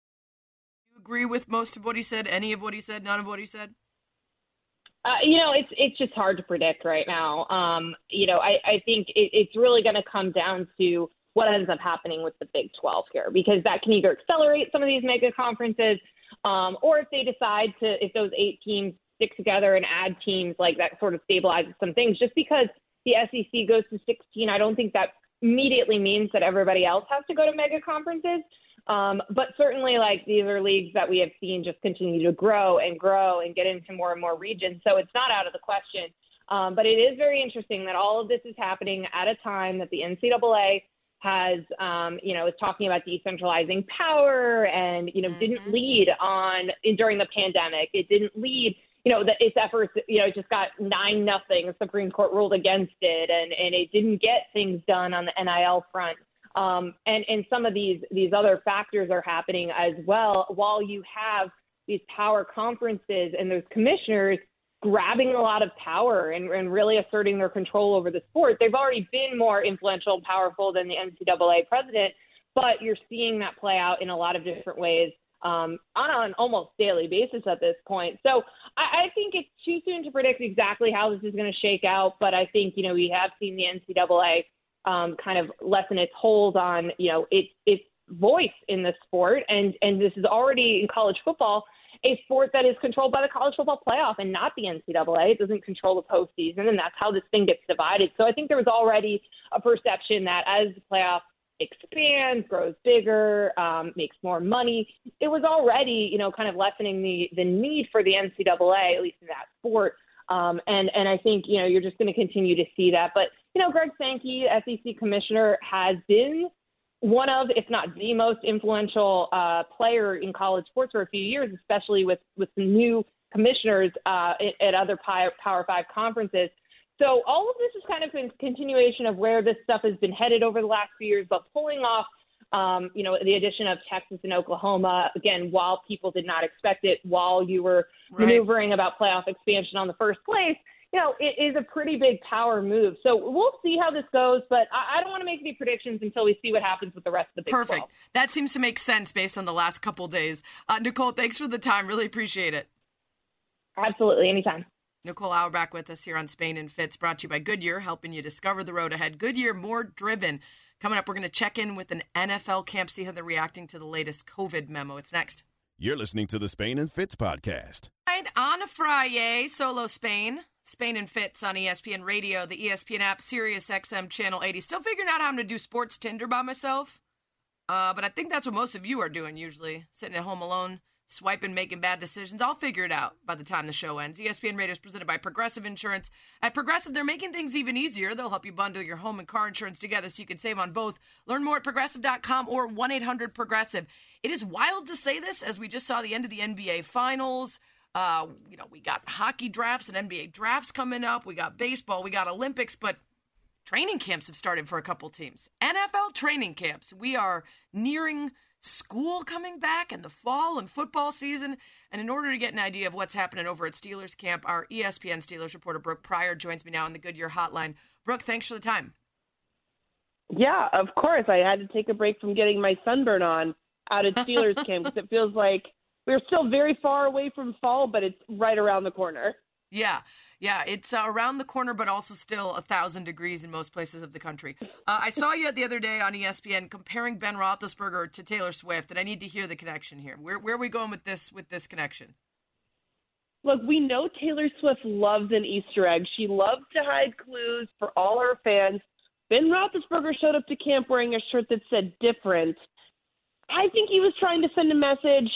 Do you agree with most of what he said, any of what he said, none of what he said? Uh, you know, it's it's just hard to predict right now. Um, you know, I, I think it, it's really going to come down to what ends up happening with the Big twelve here, because that can either accelerate some of these mega conferences, um, or if they decide to, if those eight teams stick together and add teams, like that sort of stabilizes some things. Just because the S E C goes to sixteen, I don't think that immediately means that everybody else has to go to mega conferences. Um, but certainly, like, these are leagues that we have seen just continue to grow and grow and get into more and more regions. So it's not out of the question. Um, but it is very interesting that all of this is happening at a time that the N C double A has, um, you know, is talking about decentralizing power and, you know, mm-hmm. didn't lead on during the pandemic. It didn't lead, you know, that its efforts, you know, just got nine nothing. The Supreme Court ruled against it, and, and it didn't get things done on the N I L front. Um, and, and some of these, these other factors are happening as well, while you have these power conferences and those commissioners grabbing a lot of power and, and really asserting their control over the sport. They've already been more influential and powerful than the N C double A president, but you're seeing that play out in a lot of different ways um, on an almost daily basis at this point. So I, I think it's too soon to predict exactly how this is going to shake out, but I think, you know, we have seen the N C double A um, kind of lessen its hold on, you know, its, its voice in the sport. And, and this is already in college football, a sport that is controlled by the College Football Playoff and not the N C double A. It doesn't control the postseason, and that's how this thing gets divided. So I think there was already a perception that as the playoff expands, grows bigger, um, makes more money, it was already, you know, kind of lessening the, the need for the N C double A, at least in that sport. Um, and, and I think, you know, you're just going to continue to see that. But, you know, Greg Sankey, S E C commissioner, has been one of, if not the most influential uh, player in college sports for a few years, especially with, with some new commissioners uh, at, at other Power Five conferences. So all of this is kind of a continuation of where this stuff has been headed over the last few years, but pulling off, um, you know, the addition of Texas and Oklahoma, again, while people did not expect it, while you were right. maneuvering about playoff expansion on the first place, you know, it is a pretty big power move. So we'll see how this goes, but I don't want to make any predictions until we see what happens with the rest of the Big twelve. Perfect. That seems to make sense based on the last couple days. Uh, Nicole, thanks for the time. Really appreciate it. Absolutely. Anytime. Nicole Auerbach with us here on Spain and Fitz, brought to you by Goodyear, helping you discover the road ahead. Goodyear, more driven. Coming up, we're going to check in with an N F L camp, see how they're reacting to the latest COVID memo. It's next. You're listening to the Spain and Fitz podcast. Right, on a Friday, solo Spain. Spain and Fitz on E S P N Radio, the E S P N app, SiriusXM Channel eighty. Still figuring out how I'm going to do sports Tinder by myself. Uh, but I think that's what most of you are doing usually, sitting at home alone, swiping, making bad decisions. I'll figure it out by the time the show ends. E S P N Radio is presented by Progressive Insurance. At Progressive, they're making things even easier. They'll help you bundle your home and car insurance together so you can save on both. Learn more at progressive dot com or one eight hundred progressive. It is wild to say this, as we just saw the end of the N B A Finals. Uh, you know, we got hockey drafts and N B A drafts coming up. We got baseball. We got Olympics. But training camps have started for a couple teams. N F L training camps. We are nearing school coming back in the fall and football season. And in order to get an idea of what's happening over at Steelers camp, our E S P N Steelers reporter Brooke Pryor joins me now on the Goodyear Hotline. Brooke, thanks for the time. Yeah, of course. I had to take a break from getting my sunburn on out at Steelers camp because it feels like we're still very far away from fall, but it's right around the corner. Yeah. Yeah, it's uh, around the corner, but also still a thousand degrees in most places of the country. Uh, I saw you the other day on E S P N comparing Ben Roethlisberger to Taylor Swift, and I need to hear the connection here. Where where are we going with this with this connection? Look, we know Taylor Swift loves an Easter egg. She loves to hide clues for all her fans. Ben Roethlisberger showed up to camp wearing a shirt that said different. I think he was trying to send a message.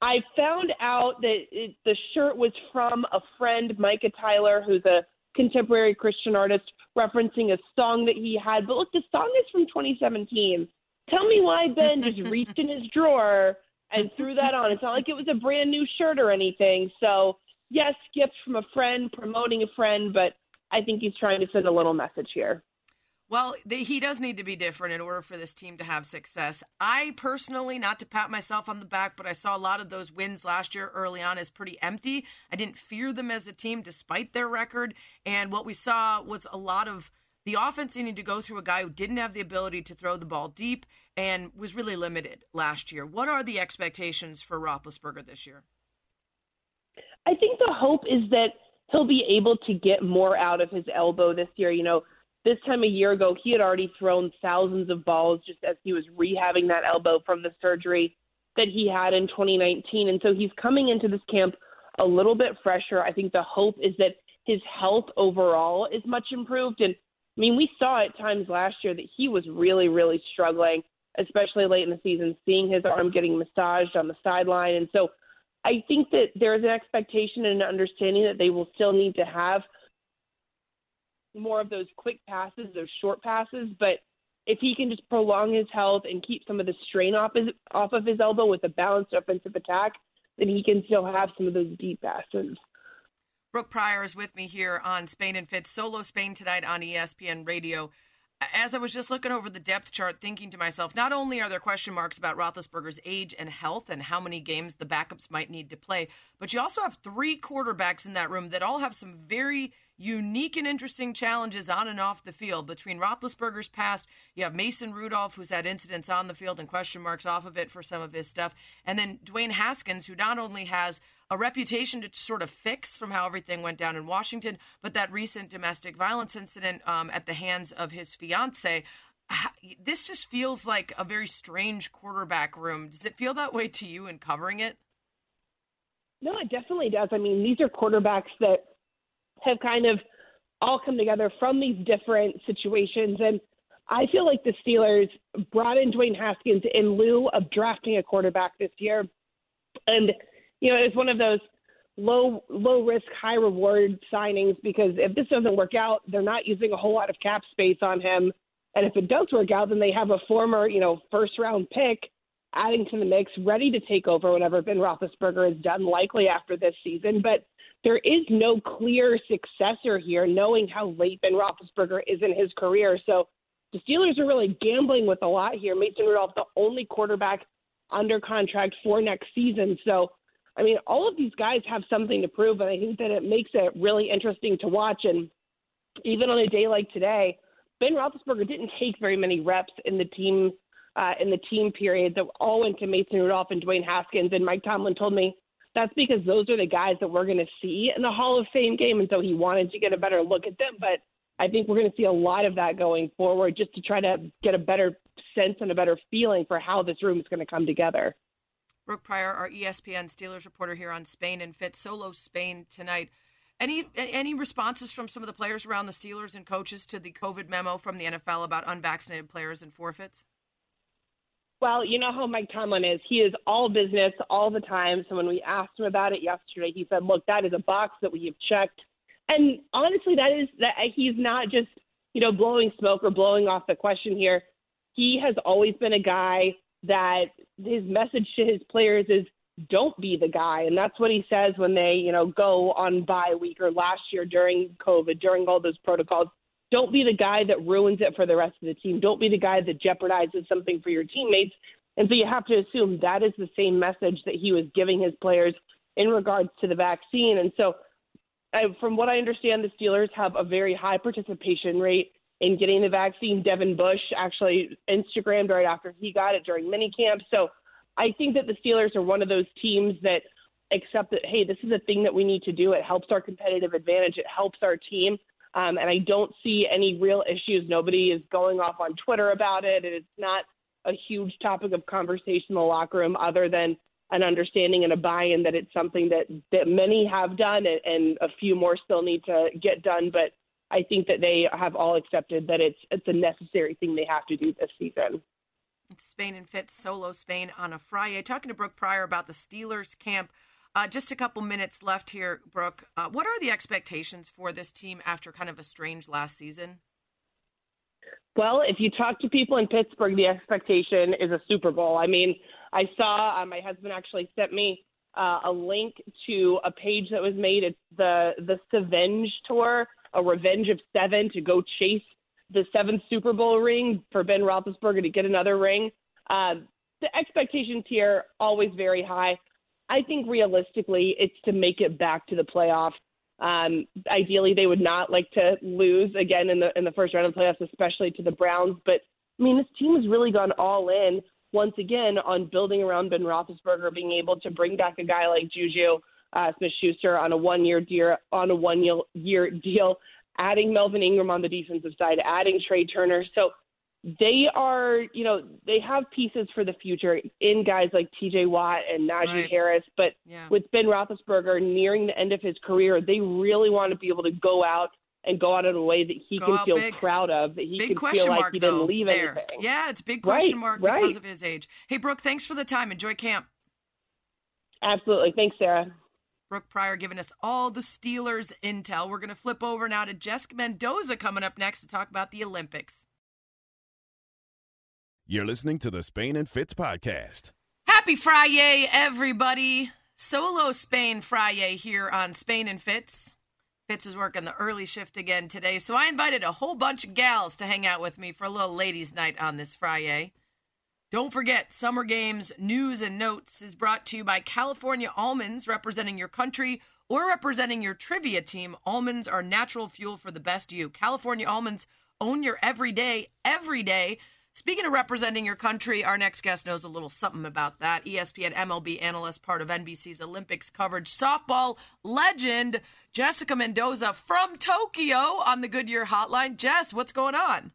I found out that it, the shirt was from a friend, Micah Tyler, who's a contemporary Christian artist, referencing a song that he had. But look, the song is from twenty seventeen. Tell me why Ben just reached in his drawer and threw that on. It's not like it was a brand new shirt or anything. So, yes, gift from a friend, promoting a friend, but I think he's trying to send a little message here. Well, they, he does need to be different in order for this team to have success. I personally, not to pat myself on the back, but I saw a lot of those wins last year early on as pretty empty. I didn't fear them as a team despite their record. And what we saw was a lot of the offense needed to go through a guy who didn't have the ability to throw the ball deep and was really limited last year. What are the expectations for Roethlisberger this year? I think the hope is that he'll be able to get more out of his elbow this year. You know, this time a year ago, he had already thrown thousands of balls just as he was rehabbing that elbow from the surgery that he had in twenty nineteen. And so he's coming into this camp a little bit fresher. I think the hope is that his health overall is much improved. And, I mean, we saw at times last year that he was really, really struggling, especially late in the season, seeing his arm getting massaged on the sideline. And so I think that there's an expectation and an understanding that they will still need to have more of those quick passes, those short passes, but if he can just prolong his health and keep some of the strain off, his, off of his elbow with a balanced offensive attack, then he can still have some of those deep passes. Brooke Pryor is with me here on Spain and Fitz, Solo Spain tonight on E S P N Radio. As I was just looking over the depth chart, thinking to myself, not only are there question marks about Roethlisberger's age and health and how many games the backups might need to play, but you also have three quarterbacks in that room that all have some very unique and interesting challenges on and off the field. Between Roethlisberger's past, you have Mason Rudolph, who's had incidents on the field and question marks off of it for some of his stuff, and then Dwayne Haskins, who not only has a reputation to sort of fix from how everything went down in Washington, but that recent domestic violence incident um, at the hands of his fiance. This just feels like a very strange quarterback room. Does it feel that way to you in covering it? No, it definitely does. I mean, these are quarterbacks that have kind of all come together from these different situations. And I feel like the Steelers brought in Dwayne Haskins in lieu of drafting a quarterback this year. And you know, it's one of those low low risk, high reward signings because if this doesn't work out, they're not using a whole lot of cap space on him. And if it does work out, then they have a former, you know, first round pick adding to the mix, ready to take over whenever Ben Roethlisberger is done, likely after this season. But there is no clear successor here, knowing how late Ben Roethlisberger is in his career. So the Steelers are really gambling with a lot here. Mason Rudolph, the only quarterback under contract for next season. So I mean, all of these guys have something to prove, and I think that it makes it really interesting to watch. And even on a day like today, Ben Roethlisberger didn't take very many reps in the team uh, in the team period that all went to Mason Rudolph and Dwayne Haskins. And Mike Tomlin told me that's because those are the guys that we're going to see in the Hall of Fame game, and so he wanted to get a better look at them. But I think we're going to see a lot of that going forward, just to try to get a better sense and a better feeling for how this room is going to come together. Brooke Pryor, our E S P N Steelers reporter here on Spain and Fit, Solo Spain tonight. Any any responses from some of the players around the Steelers and coaches to the COVID memo from the N F L about unvaccinated players and forfeits? Well, you know how Mike Tomlin is. He is all business all the time. So when we asked him about it yesterday, he said, look, that is a box that we have checked. And honestly, that is that he's not just, you know, blowing smoke or blowing off the question here. He has always been a guy that his message to his players is don't be the guy. And that's what he says when they, you know, go on bye week or last year during COVID, during all those protocols. Don't be the guy that ruins it for the rest of the team. Don't be the guy that jeopardizes something for your teammates. And so you have to assume that is the same message that he was giving his players in regards to the vaccine. And so I, from what I understand, the Steelers have a very high participation rate in getting the vaccine. Devin Bush actually Instagrammed right after he got it during minicamp. So I think that the Steelers are one of those teams that accept that, hey, this is a thing that we need to do. It helps our competitive advantage. It helps our team. Um, and I don't see any real issues. Nobody is going off on Twitter about it. And it's not a huge topic of conversation in the locker room other than an understanding and a buy-in that it's something that, that many have done and, and a few more still need to get done. But I think that they have all accepted that it's it's a necessary thing they have to do this season. Spain and Fitz, solo Spain on a Friday. Talking to Brooke Pryor about the Steelers camp. Uh, just a couple minutes left here, Brooke. Uh, what are the expectations for this team after kind of a strange last season? Well, if you talk to people in Pittsburgh, the expectation is a Super Bowl. I mean, I saw uh, my husband actually sent me uh, a link to a page that was made. It's the the Sevenge Tour, a revenge of seven to go chase the seventh Super Bowl ring for Ben Roethlisberger to get another ring. Uh, the expectations here always very high. I think realistically, it's to make it back to the playoffs. Um, ideally, they would not like to lose again in the in the first round of the playoffs, especially to the Browns. But I mean, this team has really gone all in once again on building around Ben Roethlisberger, being able to bring back a guy like Juju uh, Smith-Schuster on a one-year deal, on a one-year deal, adding Melvin Ingram on the defensive side, adding Trey Turner. So they are, you know, they have pieces for the future in guys like T J Watt and Najee right. Harris. But yeah. with Ben Roethlisberger nearing the end of his career, they really want to be able to go out and go out in a way that he go can feel big. proud of, that he big can feel like mark, he didn't though, leave there. anything. Yeah, it's big question right, mark because right. of his age. Hey, Brooke, thanks for the time. Enjoy camp. Absolutely. Thanks, Sarah. Brooke Pryor giving us all the Steelers intel. We're going to flip over now to Jessica Mendoza coming up next to talk about the Olympics. You're listening to the Spain and Fitz podcast. Happy Friday, everybody. Solo Spain Friday here on Spain and Fitz. Fitz is working the early shift again today, so I invited a whole bunch of gals to hang out with me for a little ladies' night on this Friday. Don't forget, Summer Games News and Notes is brought to you by California Almonds, representing your country or representing your trivia team. Almonds are natural fuel for the best you. California Almonds, own your everyday, every day. Speaking of representing your country, our next guest knows a little something about that. E S P N M L B analyst, part of N B C's Olympics coverage, softball legend Jessica Mendoza from Tokyo on the Goodyear Hotline. Jess, what's going on?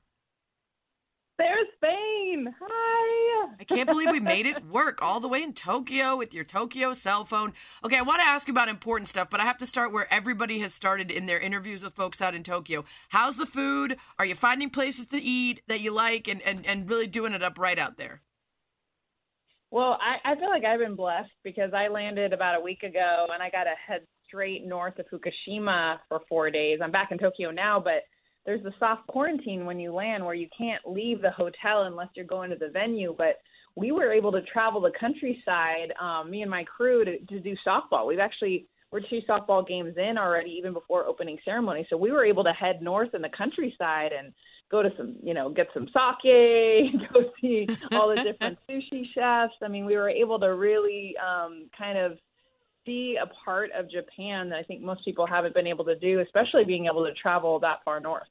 There's Spain. Hi. I can't believe we made it work all the way in Tokyo with your Tokyo cell phone. Okay, I want to ask you about important stuff, but I have to start where everybody has started in their interviews with folks out in Tokyo. How's the food? Are you finding places to eat that you like and, and, and really doing it up right out there? Well, I, I feel like I've been blessed because I landed about a week ago and I got to head straight north of Fukushima for four days. I'm back in Tokyo now, but there's the soft quarantine when you land where you can't leave the hotel unless you're going to the venue. But we were able to travel the countryside, um, me and my crew, to, to do softball. We've actually, we're two softball games in already, even before opening ceremony. So we were able to head north in the countryside and go to some, you know, get some sake, go see all the different sushi chefs. I mean, we were able to really um, kind of see a part of Japan that I think most people haven't been able to do, especially being able to travel that far north.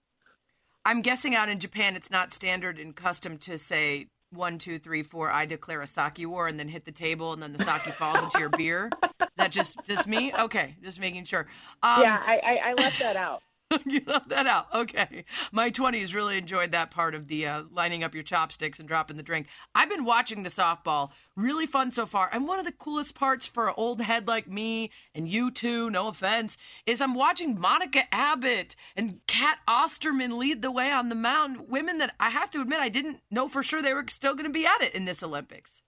I'm guessing out in Japan, it's not standard and custom to say one, two, three, four, I declare a sake war, and then hit the table, and then the sake falls into your beer. Is that just, just me? Okay, just making sure. Um, yeah, I, I, I left that out. You left that out. Okay. My twenties really enjoyed that part of the uh, lining up your chopsticks and dropping the drink. I've been watching the softball. Really fun so far. And one of the coolest parts for an old head like me, and you too, no offense, is I'm watching Monica Abbott and Kat Osterman lead the way on the mound. Women that I have to admit I didn't know for sure they were still going to be at it in this Olympics.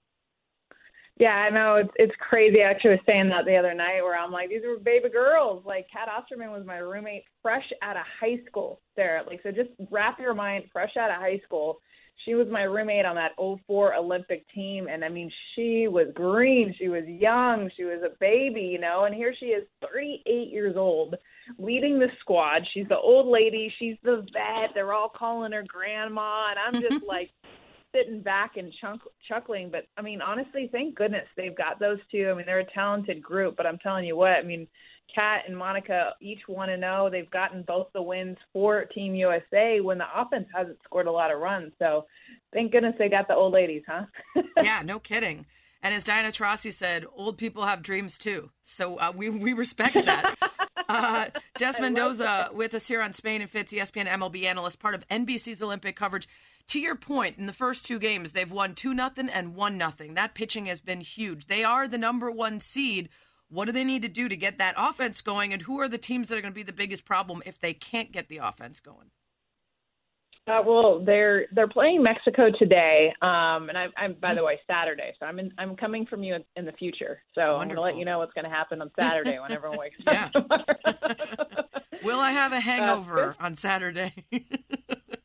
Yeah, I know. It's it's crazy. I actually was saying that the other night where I'm like, these were baby girls. Like, Kat Osterman was my roommate fresh out of high school, Sarah. Like, so just wrap your mind, fresh out of high school. She was my roommate on that oh four Olympic team. And, I mean, she was green. She was young. She was a baby, you know. And here she is, thirty-eight years old, leading the squad. She's the old lady. She's the vet. They're all calling her grandma. And I'm just like, sitting back and chunk, chuckling. But, I mean, honestly, thank goodness they've got those two. I mean, they're a talented group, but I'm telling you what, I mean, Kat and Monica, each one and oh, they've gotten both the wins for Team U S A when the offense hasn't scored a lot of runs. So thank goodness they got the old ladies, huh? Yeah, no kidding. And as Diana Taurasi said, old people have dreams too. So uh, we we respect that. uh, Jess Mendoza with us here on Spain and Fitz, E S P N M L B analyst, part of N B C's Olympic coverage. To your point, in the first two games, they've won two nothing and one nothing. That pitching has been huge. They are the number one seed. What do they need to do to get that offense going? And who are the teams that are going to be the biggest problem if they can't get the offense going? Uh, well, they're they're playing Mexico today, um, and I'm, I'm by the way Saturday, so I'm in, I'm coming from you in, in the future. So wonderful. I'm going to let you know what's going to happen on Saturday when everyone wakes up tomorrow. Will I have a hangover uh, on Saturday?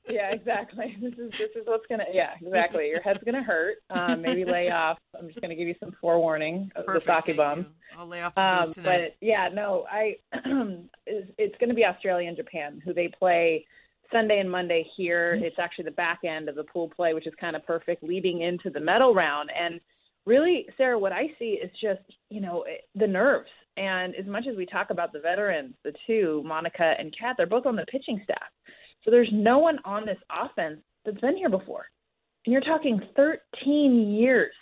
Yeah, exactly. This is this is what's gonna. Yeah, exactly. Your head's gonna hurt. Um, maybe lay off. I'm just gonna give you some forewarning of the sake bomb. I'll lay off the booze um, tonight. But yeah, no, I. it's, it's gonna be Australia and Japan, who they play Sunday and Monday here. It's actually the back end of the pool play, which is kind of perfect, leading into the medal round. And really, Sarah, what I see is just you know the nerves. And as much as we talk about the veterans, the two, Monica and Kat, they're both on the pitching staff. So there's no one on this offense that's been here before. And you're talking thirteen years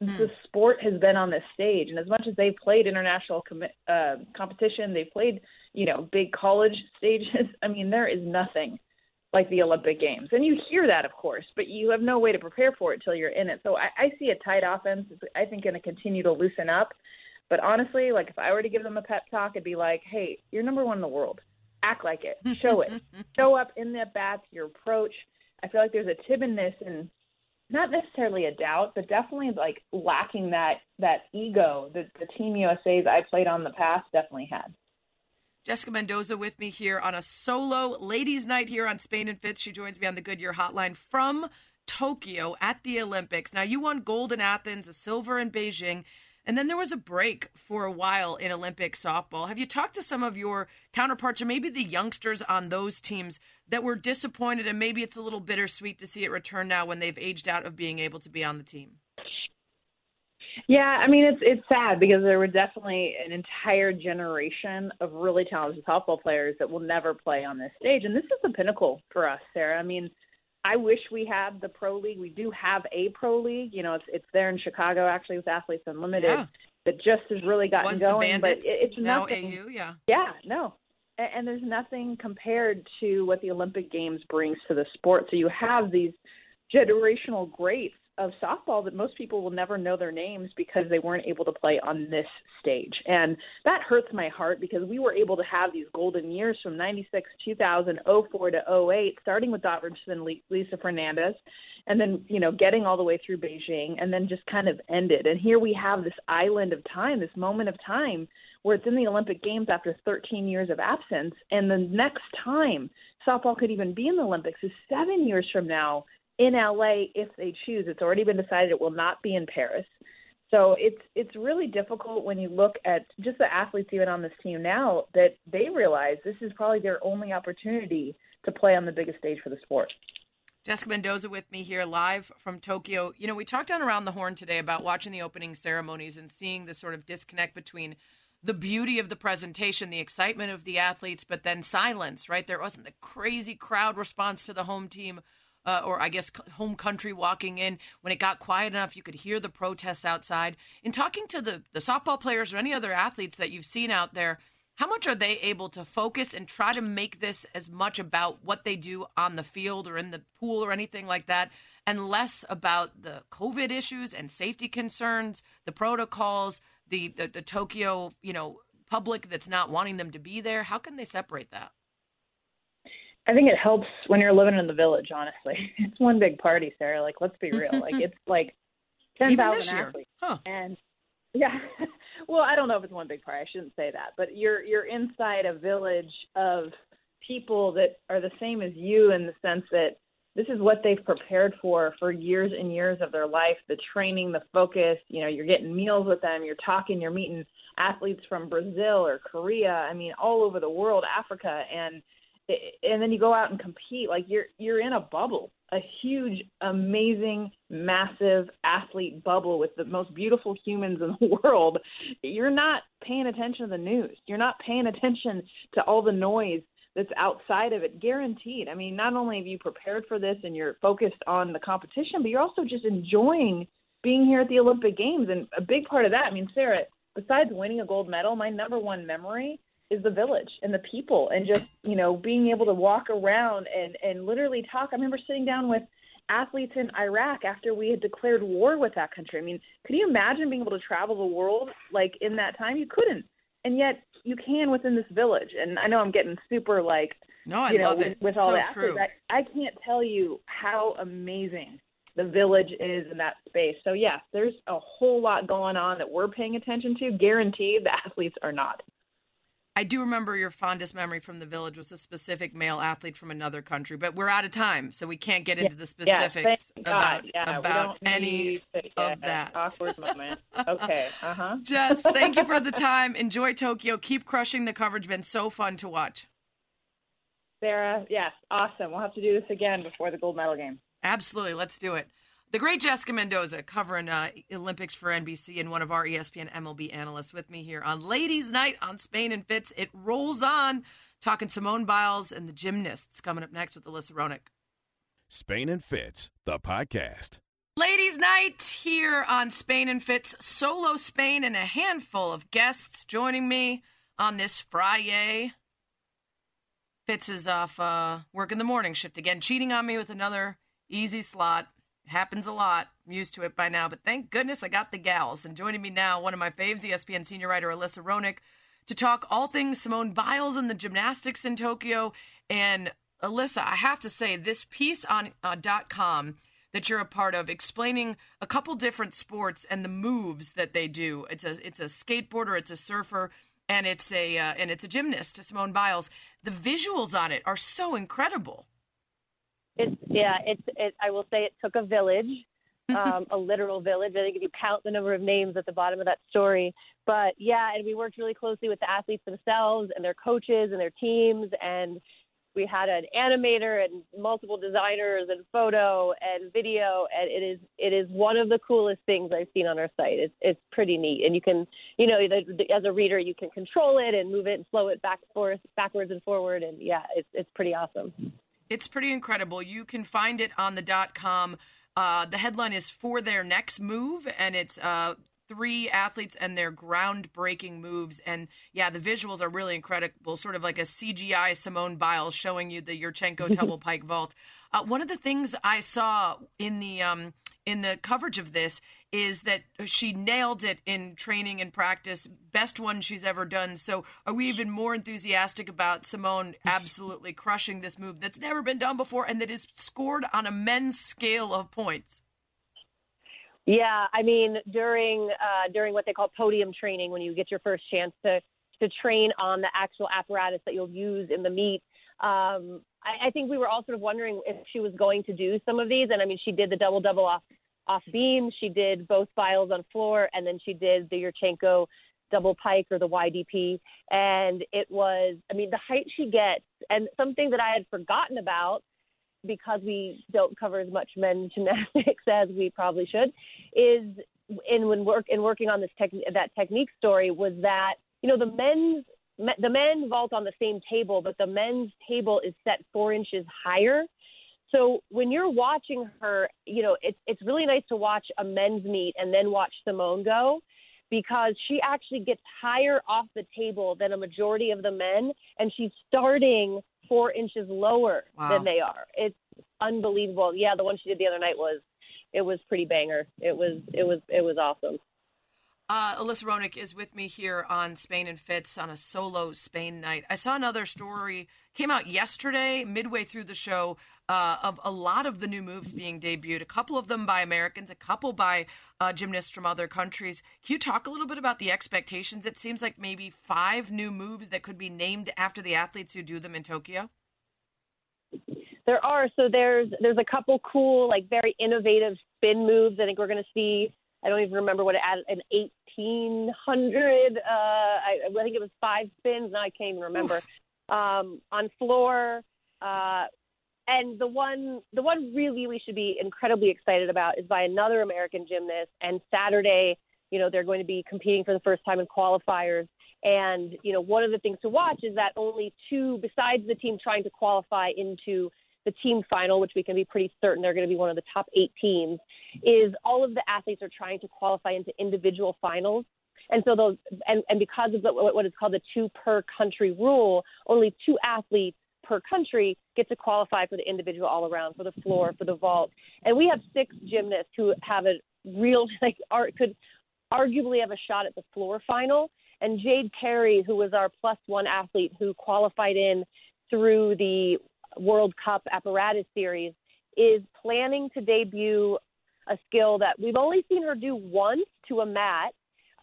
since mm. the sport has been on this stage. And as much as they've played international com- uh, competition, they've played, you know, big college stages. I mean, there is nothing like the Olympic Games. And you hear that, of course, but you have no way to prepare for it till you're in it. So I, I see a tight offense. It's, I think, going to continue to loosen up. But honestly, like if I were to give them a pep talk, it'd be like, hey, you're number one in the world. Act like it. Show it. Show up in the bats, your approach. I feel like there's a timidness and not necessarily a doubt, but definitely like lacking that that ego that the Team U S A's I played on the past definitely had. Jessica Mendoza with me here on a solo ladies' night here on Spain and Fitz. She joins me on the Goodyear Hotline from Tokyo at the Olympics. Now, you won gold in Athens, a silver in Beijing. And then there was a break for a while in Olympic softball. Have you talked to some of your counterparts or maybe the youngsters on those teams that were disappointed and maybe it's a little bittersweet to see it return now when they've aged out of being able to be on the team? Yeah, I mean, it's it's sad because there were definitely an entire generation of really talented softball players that will never play on this stage. And this is the pinnacle for us, Sarah. I mean, I wish we had the pro league. We do have a pro league. You know, it's it's there in Chicago actually with Athletes Unlimited yeah. that just has really gotten Was going. But it, it's nothing. Now A U, yeah. Yeah, no. And, and there's nothing compared to what the Olympic Games brings to the sport. So you have these generational greats of softball that most people will never know their names because they weren't able to play on this stage. And that hurts my heart because we were able to have these golden years from ninety-six, two thousand, oh four to oh eight, starting with Dot Richardson, Lisa Fernandez, and then, you know, getting all the way through Beijing and then just kind of ended. And here we have this island of time, this moment of time where it's in the Olympic Games after thirteen years of absence. And the next time softball could even be in the Olympics is seven years from now in L A, if they choose. It's already been decided it will not be in Paris. So it's it's really difficult when you look at just the athletes even on this team now that they realize this is probably their only opportunity to play on the biggest stage for the sport. Jessica Mendoza with me here live from Tokyo. You know, we talked on Around the Horn today about watching the opening ceremonies and seeing the sort of disconnect between the beauty of the presentation, the excitement of the athletes, but then silence, right? There wasn't the crazy crowd response to the home team. Uh, or I guess home country walking in. When it got quiet enough, you could hear the protests outside. In talking to the, the softball players or any other athletes that you've seen out there, how much are they able to focus and try to make this as much about what they do on the field or in the pool or anything like that, and less about the COVID issues and safety concerns, the protocols, the, the, the Tokyo, you know, public that's not wanting them to be there? How can they separate that? I think it helps when you're living in the village, honestly. It's one big party, Sarah. Like, let's be real. Like, it's like ten thousand athletes. Huh. And, yeah, well, I don't know if it's one big party. I shouldn't say that. But you're you're inside a village of people that are the same as you in the sense that this is what they've prepared for for years and years of their life, the training, the focus. You know, you're getting meals with them. You're talking. You're meeting athletes from Brazil or Korea. I mean, all over the world, Africa, and and then you go out and compete like you're you're in a bubble, a huge, amazing, massive athlete bubble with the most beautiful humans in the world. You're not paying attention to the news. You're not paying attention to all the noise that's outside of it, guaranteed. I mean, not only have you prepared for this and you're focused on the competition, but you're also just enjoying being here at the Olympic Games. And a big part of that, I mean, Sarah, besides winning a gold medal, my number one memory is the village and the people and just, you know, being able to walk around and, and literally talk. I remember sitting down with athletes in Iraq after we had declared war with that country. I mean, could you imagine being able to travel the world like in that time? You couldn't. And yet you can within this village. And I know I'm getting super like, no, I you know, love it. With, with all so that, true. I, I can't tell you how amazing the village is in that space. So yes, there's a whole lot going on that we're paying attention to. Guaranteed the athletes are not. I do remember your fondest memory from the village was a specific male athlete from another country, but we're out of time, so we can't get into yeah, the specifics yeah, about, yeah, about any to, yeah, of that. Awkward moment. Okay. Uh-huh. Jess, thank you for the time. Enjoy Tokyo. Keep crushing the coverage. Been so fun to watch. Sarah, yes, awesome. We'll have to do this again before the gold medal game. Absolutely. Let's do it. The great Jessica Mendoza covering uh, Olympics for N B C and one of our E S P N M L B analysts with me here on Ladies Night on Spain and Fitz. It rolls on. Talking Simone Biles and the gymnasts coming up next with Alyssa Roenigk. Spain and Fitz, the podcast. Ladies Night here on Spain and Fitz. Solo Spain and a handful of guests joining me on this Friday. Fitz is off uh, working the morning shift again, cheating on me with another easy slot. Happens a lot. I'm used to it by now, but thank goodness I got the gals. And joining me now, one of my faves, E S P N senior writer Alyssa Roenigk, to talk all things Simone Biles and the gymnastics in Tokyo. And Alyssa, I have to say, this piece on uh, .com that you're a part of, explaining a couple different sports and the moves that they do. It's a it's a skateboarder, it's a surfer, and it's a uh, and it's a gymnast, Simone Biles. The visuals on it are so incredible. It's, yeah, it's, it, I will say it took a village, um, a literal village. I think if you count the number of names at the bottom of that story. But, yeah, and we worked really closely with the athletes themselves and their coaches and their teams. And we had an animator and multiple designers and photo and video. And it is it is one of the coolest things I've seen on our site. It's, it's pretty neat. And you can, you know, as a reader, you can control it and move it and slow it back forth, backwards and forward. And, yeah, it's it's pretty awesome. It's pretty incredible. You can find it on the dot com. Uh, the headline is For Their Next Move, and it's uh, three athletes and their groundbreaking moves. And, yeah, the visuals are really incredible, sort of like a C G I Simone Biles showing you the Yurchenko double pike vault. Uh, one of the things I saw in the um, in the coverage of this is that she nailed it in training and practice, best one she's ever done. So are we even more enthusiastic about Simone absolutely crushing this move that's never been done before and that is scored on a men's scale of points? Yeah, I mean, during uh, during what they call podium training, when you get your first chance to, to train on the actual apparatus that you'll use in the meet, um, I, I think we were all sort of wondering if she was going to do some of these. And, I mean, she did the double-double off off beam. She did both Biles on floor, and then she did the Yurchenko double pike or the Y D P. And it was, I mean, the height she gets, and something that I had forgotten about because we don't cover as much men's gymnastics as we probably should, is in when work in working on this tech, that technique story was that, you know, the men's the men vault on the same table, but the men's table is set four inches higher. So when you're watching her, you know, it's it's really nice to watch a men's meet and then watch Simone go, because she actually gets higher off the table than a majority of the men, and she's starting four inches lower wow. than they are. It's unbelievable. Yeah, the one she did the other night was, it was pretty banger. It was it was it was awesome. Uh, Alyssa Roenigk is with me here on Spain and Fitz on a solo Spain night. I saw another story came out yesterday, midway through the show, uh, of a lot of the new moves being debuted, a couple of them by Americans, a couple by uh, gymnasts from other countries. Can you talk a little bit about the expectations? It seems like maybe five new moves that could be named after the athletes who do them in Tokyo. There are. So there's there's a couple cool, like very innovative spin moves. I think we're going to see. I don't even remember what it added, an eighteen hundred, uh, I, I think it was five spins. Now I can't even remember. Um, on floor. Uh, and the one, the one really we should be incredibly excited about is by another American gymnast. And Saturday, you know, they're going to be competing for the first time in qualifiers. And, you know, one of the things to watch is that only two, besides the team trying to qualify into the team final, which we can be pretty certain they're going to be one of the top eight teams, is all of the athletes are trying to qualify into individual finals. And so those, and, and because of what, what is called the two per country rule, only two athletes per country get to qualify for the individual all around, for the floor, for the vault. And we have six gymnasts who have a real, like, are, could arguably have a shot at the floor final. And Jade Carey, who was our plus one athlete who qualified in through the World Cup apparatus series, is planning to debut a skill that we've only seen her do once to a mat.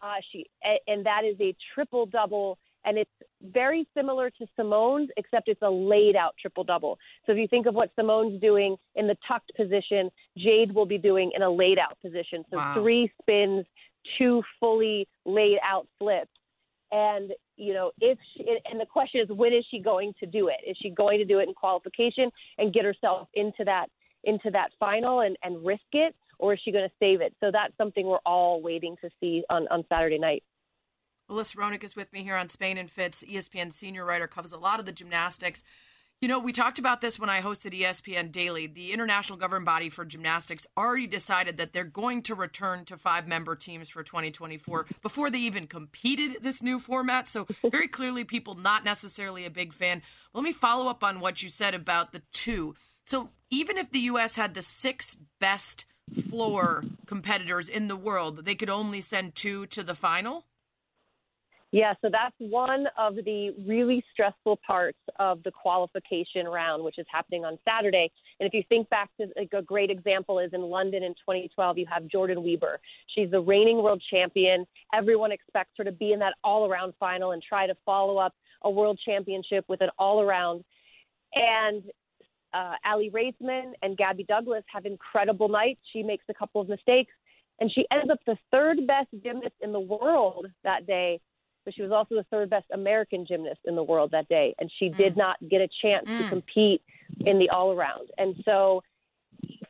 Uh, she, and that is a triple double, and it's very similar to Simone's, except it's a laid out triple double. So if you think of what Simone's doing in the tucked position, Jade will be doing in a laid out position. So wow. Three spins, two fully laid out flips. And, you know, if she, and the question is, when is she going to do it? Is she going to do it in qualification and get herself into that, into that final and, and risk it? Or is she going to save it? So that's something we're all waiting to see on, on Saturday night. Alyssa Roenigk is with me here on Spain and Fitz. E S P N senior writer, covers a lot of the gymnastics. You know, we talked about this when I hosted E S P N Daily. The international governing body for gymnastics already decided that they're going to return to five-member teams for twenty twenty-four before they even competed this new format. So very clearly people not necessarily a big fan. Let me follow up on what you said about the two. So even if the U S had the six best floor competitors in the world, they could only send two to the final? Yeah, so that's one of the really stressful parts of the qualification round, which is happening on Saturday. And if you think back to, like, a great example is in London in twenty twelve, you have Jordan Weber. She's the reigning world champion. Everyone expects her to be in that all-around final and try to follow up a world championship with an all-around. And Uh, Allie Raisman and Gabby Douglas have incredible nights. She makes a couple of mistakes, and she ends up the third best gymnast in the world that day, but she was also the third best American gymnast in the world that day, and she mm. did not get a chance mm. to compete in the all-around. And so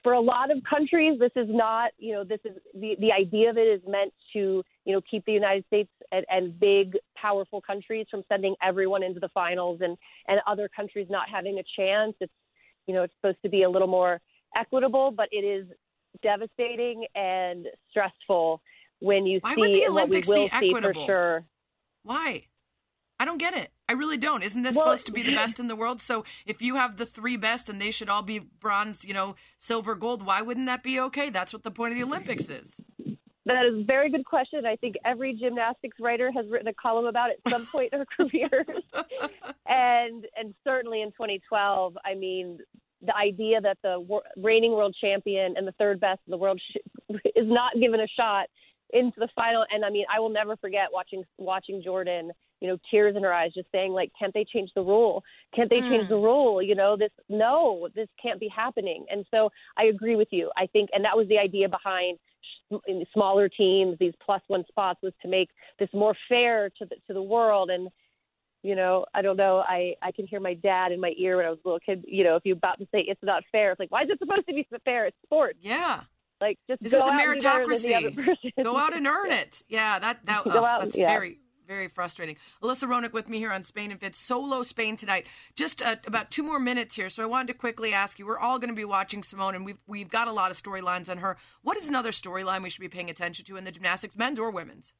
for a lot of countries, this is not, you know, this is the, the idea of it is meant to, you know, keep the United States and, and big, powerful countries from sending everyone into the finals and, and other countries not having a chance. It's, you know, it's supposed to be a little more equitable, but it is devastating and stressful when you Why see would the Olympics what we will be equitable? See for sure. Why? I don't get it. I really don't. Isn't this well, supposed to be the best in the world? So if you have the three best and they should all be bronze, you know, silver, gold, why wouldn't that be okay? That's what the point of the Olympics is. That is a very good question. I think every gymnastics writer has written a column about it at some point in her career. and and certainly in twenty twelve, I mean, the idea that the reigning world champion and the third best in the world sh- is not given a shot into the final. And, I mean, I will never forget watching watching Jordan, you know, tears in her eyes, just saying, like, can't they change the rule? Can't they mm. change the rule? You know, this, no, this can't be happening. And so I agree with you. I think, and that was the idea behind in smaller teams, these plus one spots, was to make this more fair to the, to the world. And, you know, I don't know, I, I can hear my dad in my ear when I was a little kid, you know, if you're about to say it's not fair, it's like, why is it supposed to be fair? It's sports. Yeah. Like, just this go is a out meritocracy. Go out and earn it. Yeah, that, that oh, out, that's yeah. very, very frustrating. Alyssa Roenigk with me here on Spain and Fitz. Solo Spain tonight. Just uh, about two more minutes here, so I wanted to quickly ask you, we're all going to be watching Simone, and we've, we've got a lot of storylines on her. What is another storyline we should be paying attention to in the gymnastics, men's or women's?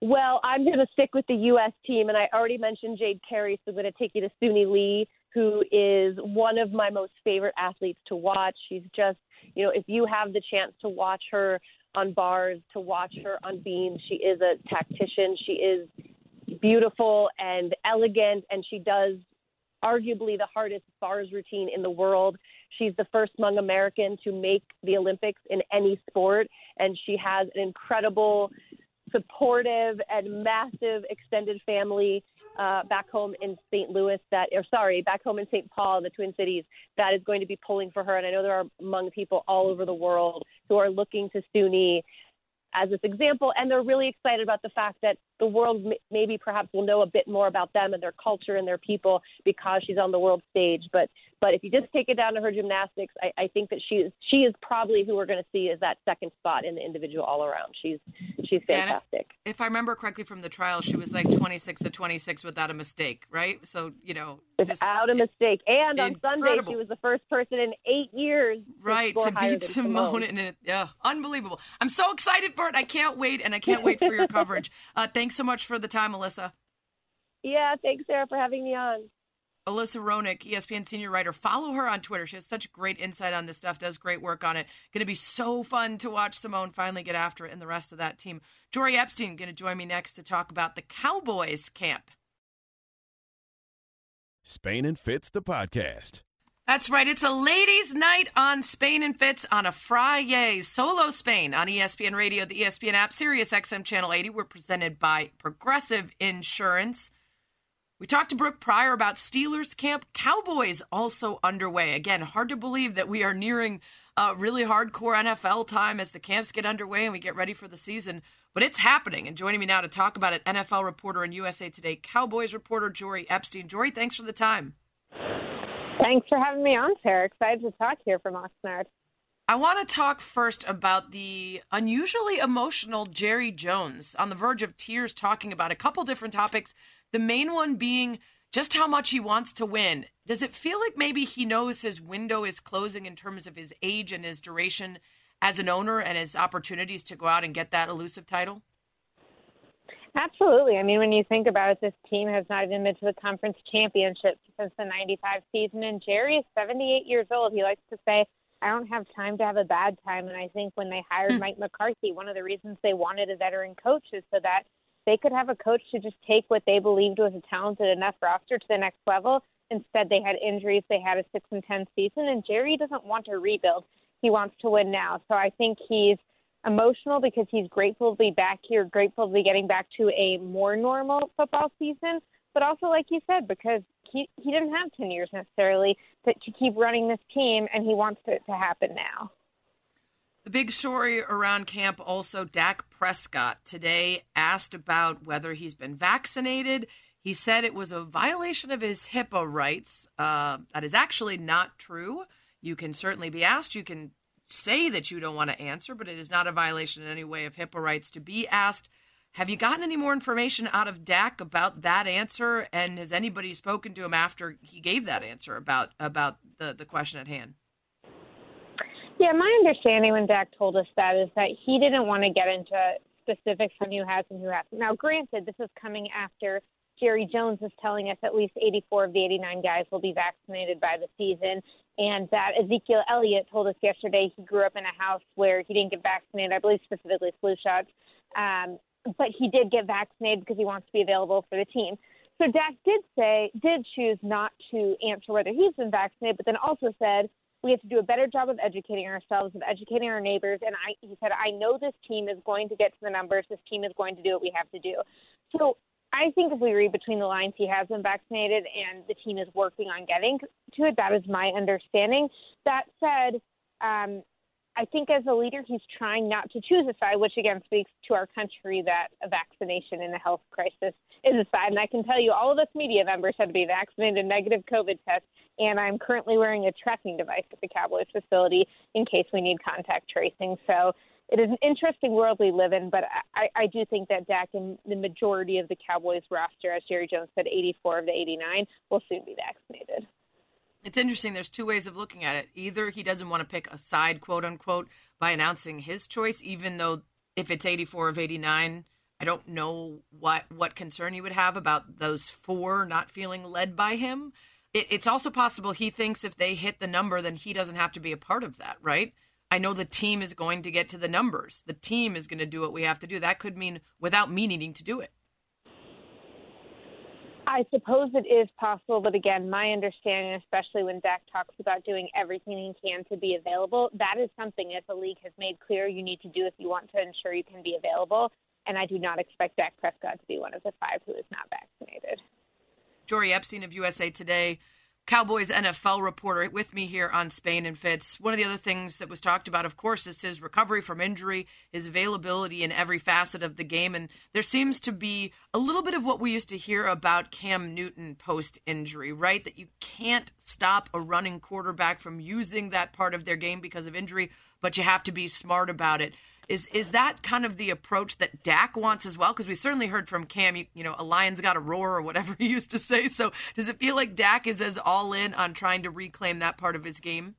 Well, I'm going to stick with the U S team, and I already mentioned Jade Carey, so I'm going to take you to Suni Lee, who is one of my most favorite athletes to watch. She's just, you know, if you have the chance to watch her on bars, to watch her on beams, she is a tactician. She is beautiful and elegant, and she does arguably the hardest bars routine in the world. She's the first Hmong American to make the Olympics in any sport, and she has an incredible, supportive, and massive extended family Uh, back home in Saint Louis, that, or sorry, back home in Saint Paul, in the Twin Cities, that is going to be pulling for her. And I know there are Hmong people all over the world who are looking to Suni as this example, and they're really excited about the fact that the world maybe perhaps will know a bit more about them and their culture and their people because she's on the world stage. But but if you just take it down to her gymnastics, I, I think that she is she is probably who we're going to see as that second spot in the individual all around. She's she's fantastic. If, if I remember correctly from the trial, she was like twenty-six to twenty-six without a mistake, right? So, you know, without a mistake. And incredible. On Sunday, she was the first person in eight years right, to, to beat Simone. Simone. In it. Yeah, unbelievable. I'm so excited for it. I can't wait, and I can't wait for your coverage. Uh, thanks so much for the time, Alyssa. Yeah, thanks, Sarah, for having me on. Alyssa Roenigk, E S P N senior writer. Follow her on Twitter. She has such great insight on this stuff, does great work on it. Going to be so fun to watch Simone finally get after it and the rest of that team. Jori Epstein going to join me next to talk about the Cowboys camp. Spain and Fitz, the podcast. That's right. It's a ladies' night on Spain and Fitz on a Friday. Solo Spain on E S P N Radio, the E S P N app, SiriusXM Channel eighty. We're presented by Progressive Insurance. We talked to Brooke Pryor about Steelers camp. Cowboys also underway. Again, hard to believe that we are nearing uh, really hardcore N F L time as the camps get underway and we get ready for the season. But it's happening. And joining me now to talk about it, N F L reporter and U S A Today Cowboys reporter Jori Epstein. Jori, thanks for the time. Thanks for having me on, Sarah. Excited to talk here from Oxnard. I want to talk first about the unusually emotional Jerry Jones on the verge of tears talking about a couple different topics, the main one being just how much he wants to win. Does it feel like maybe he knows his window is closing in terms of his age and his duration as an owner and his opportunities to go out and get that elusive title? Absolutely. I mean, when you think about it, this team has not even been to the conference championship since the ninety-five season, and Jerry is seventy-eight years old. He likes to say, I don't have time to have a bad time. And I think when they hired Mike McCarthy, one of the reasons they wanted a veteran coach is so that they could have a coach to just take what they believed was a talented enough roster to the next level. Instead, they had injuries. They had a six and ten season, and Jerry doesn't want to rebuild. He wants to win now. So I think he's emotional because he's grateful to be back here, grateful to be getting back to a more normal football season. But also, like you said, because he, he didn't have ten years necessarily to, to keep running this team, and he wants it to happen now. The big story around camp also, Dak Prescott today asked about whether he's been vaccinated. He said it was a violation of his HIPAA rights. Uh, that is actually not true. You can certainly be asked. You can say that you don't want to answer, but it is not a violation in any way of HIPAA rights to be asked. Have you gotten any more information out of Dak about that answer? And has anybody spoken to him after he gave that answer about about the, the question at hand? Yeah, my understanding when Dak told us that is that he didn't want to get into specifics on who has and who hasn't. Now, granted, this is coming after Jerry Jones is telling us at least eighty-four of the eighty-nine guys will be vaccinated by the season. And that Ezekiel Elliott told us yesterday he grew up in a house where he didn't get vaccinated, I believe specifically flu shots. Um, but he did get vaccinated because he wants to be available for the team. So Dak did say, did choose not to answer whether he's been vaccinated, but then also said, we have to do a better job of educating ourselves, of educating our neighbors. And I, he said, I know this team is going to get to the numbers. This team is going to do what we have to do. So I think if we read between the lines, he has been vaccinated and the team is working on getting to it. That is my understanding. That said, um, I think as a leader, he's trying not to choose a side, which again speaks to our country that a vaccination in a health crisis is a side. And I can tell you all of us media members had to be vaccinated, negative COVID test, and I'm currently wearing a tracking device at the Cowboys facility in case we need contact tracing. So it is an interesting world we live in, but I, I do think that Dak and the majority of the Cowboys roster, as Jerry Jones said, eighty-four of the eighty-nine, will soon be vaccinated. It's interesting. There's two ways of looking at it. Either he doesn't want to pick a side, quote unquote, by announcing his choice, even though if it's eighty-four of eighty-nine, I don't know what, what concern he would have about those four not feeling led by him. It, it's also possible he thinks if they hit the number, then he doesn't have to be a part of that, right? I know the team is going to get to the numbers. The team is going to do what we have to do. That could mean without me needing to do it. I suppose it is possible, but again, my understanding, especially when Dak talks about doing everything he can to be available, that is something that the league has made clear you need to do if you want to ensure you can be available, and I do not expect Dak Prescott to be one of the five who is not vaccinated. Jori Epstein of U S A Today, Cowboys N F L reporter with me here on Spain and Fitz. One of the other things that was talked about, of course, is his recovery from injury, his availability in every facet of the game. And there seems to be a little bit of what we used to hear about Cam Newton post-injury, right? That you can't stop a running quarterback from using that part of their game because of injury, but you have to be smart about it. Is is that kind of the approach that Dak wants as well? Because we certainly heard from Cam, you, you know, a lion's got to roar or whatever he used to say. So does it feel like Dak is as all in on trying to reclaim that part of his game?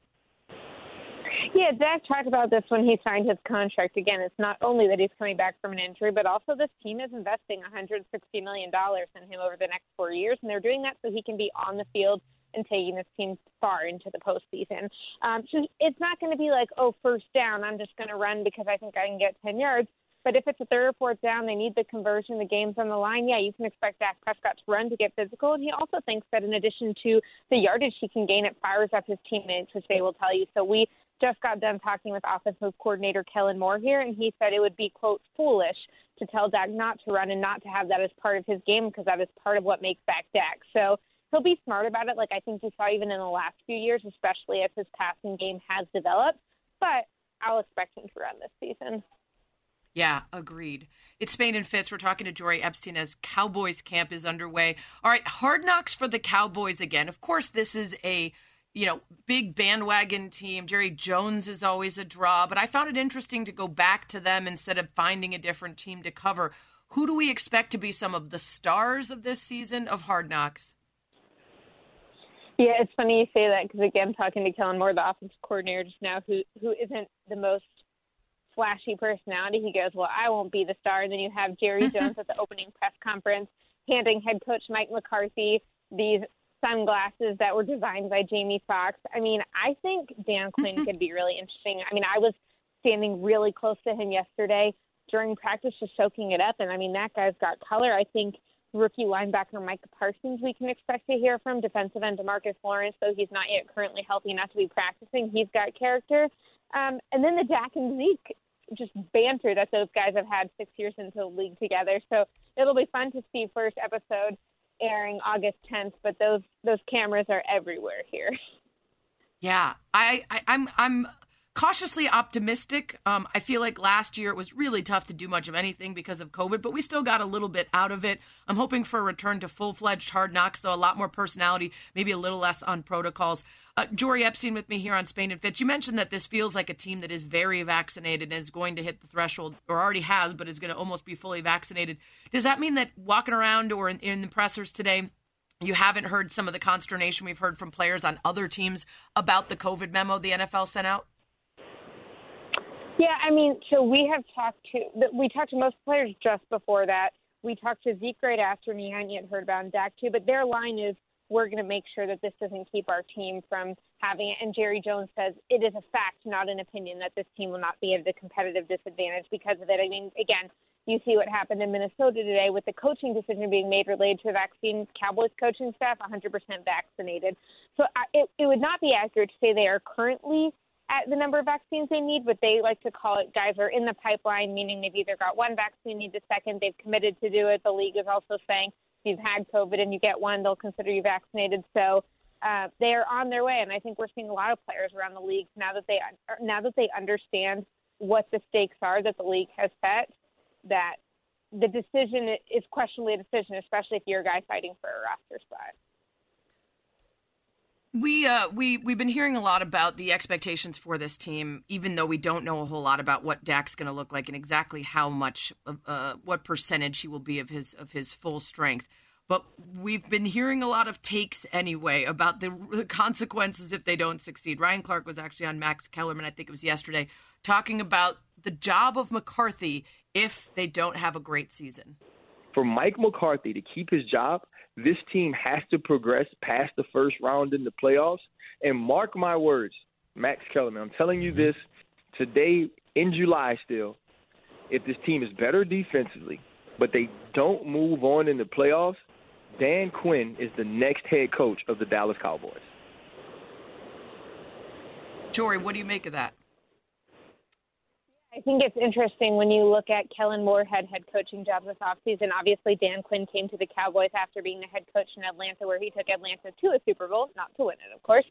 Yeah, Dak talked about this when he signed his contract. Again, it's not only that he's coming back from an injury, but also this team is investing one hundred sixty million dollars in him over the next four years, and they're doing that so he can be on the field and taking this team far into the postseason. Um, so it's not going to be like, oh, first down, I'm just going to run because I think I can get ten yards. But if it's a third or fourth down, they need the conversion, the game's on the line, yeah, you can expect Dak Prescott to run to get physical. And he also thinks that in addition to the yardage he can gain, it fires up his teammates, which they will tell you. So we just got done talking with offensive coordinator Kellen Moore here, and he said it would be, quote, foolish to tell Dak not to run and not to have that as part of his game because that is part of what makes Dak Dak. So he'll be smart about it, like I think you saw even in the last few years, especially as his passing game has developed. But I'll expect him to run this season. Yeah, agreed. It's Spain and Fitz. We're talking to Jori Epstein as Cowboys camp is underway. All right, hard knocks for the Cowboys again. Of course, this is a, you know, big bandwagon team. Jerry Jones is always a draw. But I found it interesting to go back to them instead of finding a different team to cover. Who do we expect to be some of the stars of this season of Hard Knocks? Yeah, it's funny you say that because, again, talking to Kellen Moore, the offensive coordinator just now, who who isn't the most flashy personality, he goes, well, I won't be the star. And then you have Jerry Jones at the opening press conference handing head coach Mike McCarthy these sunglasses that were designed by Jamie Foxx. I mean, I think Dan Quinn could be really interesting. I mean, I was standing really close to him yesterday during practice just soaking it up. And, I mean, that guy's got color. I think rookie linebacker Micah Parsons we can expect to hear from, defensive end DeMarcus Lawrence, though he's not yet currently healthy enough to be practicing. He's got character. Um, and then the Dak and Zeke just banter that those guys have had six years into the league together. So it'll be fun to see. First episode airing August tenth, but those those cameras are everywhere here. Yeah, I, I, I'm I'm cautiously optimistic. Um, I feel like last year it was really tough to do much of anything because of COVID, but we still got a little bit out of it. I'm hoping for a return to full-fledged Hard Knocks, though a lot more personality, maybe a little less on protocols. Uh, Jori Epstein with me here on Spain and Fitz. You mentioned that this feels like a team that is very vaccinated and is going to hit the threshold, or already has, but is going to almost be fully vaccinated. Does that mean that walking around or in, in the pressers today, you haven't heard some of the consternation we've heard from players on other teams about the COVID memo the N F L sent out? Yeah, I mean, so we have talked to – we talked to most players just before that. We talked to Zeke right after, and you hadn't yet heard about him, Dak too. But their line is, we're going to make sure that this doesn't keep our team from having it. And Jerry Jones says it is a fact, not an opinion, that this team will not be at a competitive disadvantage because of it. I mean, again, you see what happened in Minnesota today with the coaching decision being made related to a vaccine. Cowboys coaching staff, one hundred percent vaccinated. So I, it, it would not be accurate to say they are currently – at the number of vaccines they need, but they like to call it guys are in the pipeline, meaning they've either got one vaccine, need a second, they've committed to do it. The league is also saying if you've had COVID and you get one, they'll consider you vaccinated. So uh, they are on their way, and I think we're seeing a lot of players around the league now that they now that they understand what the stakes are that the league has set, that the decision is questionably a decision, especially if you're a guy fighting for a roster spot. We, uh, we, we've been hearing a lot about the expectations for this team, even though we don't know a whole lot about what Dak's going to look like and exactly how much, of, uh, what percentage he will be of his of his full strength. But we've been hearing a lot of takes anyway about the consequences if they don't succeed. Ryan Clark was actually on Max Kellerman, I think it was yesterday, talking about the job of McCarthy if they don't have a great season. For Mike McCarthy to keep his job, this team has to progress past the first round in the playoffs. And mark my words, Max Kellerman, I'm telling you this today in July still, if this team is better defensively, but they don't move on in the playoffs, Dan Quinn is the next head coach of the Dallas Cowboys. Jori, what do you make of that? I think it's interesting when you look at Kellen Moore had head coaching jobs this offseason. Obviously, Dan Quinn came to the Cowboys after being the head coach in Atlanta, where he took Atlanta to a Super Bowl, not to win it, of course.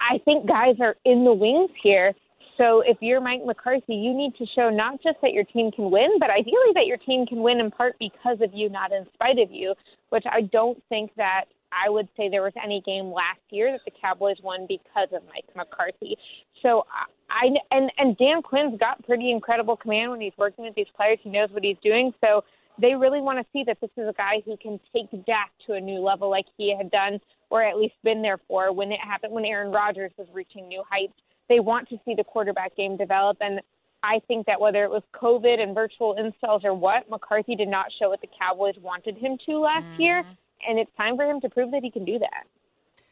I think guys are in the wings here. So if you're Mike McCarthy, you need to show not just that your team can win, but ideally that your team can win in part because of you, not in spite of you, which I don't think that I would say there was any game last year that the Cowboys won because of Mike McCarthy. So I, and, and Dan Quinn's got pretty incredible command when he's working with these players. He knows what he's doing. So they really want to see that this is a guy who can take Dak to a new level like he had done, or at least been there for when it happened, when Aaron Rodgers was reaching new heights. They want to see the quarterback game develop, and I think that whether it was COVID and virtual installs or what, McCarthy did not show what the Cowboys wanted him to last mm-hmm. year, and it's time for him to prove that he can do that.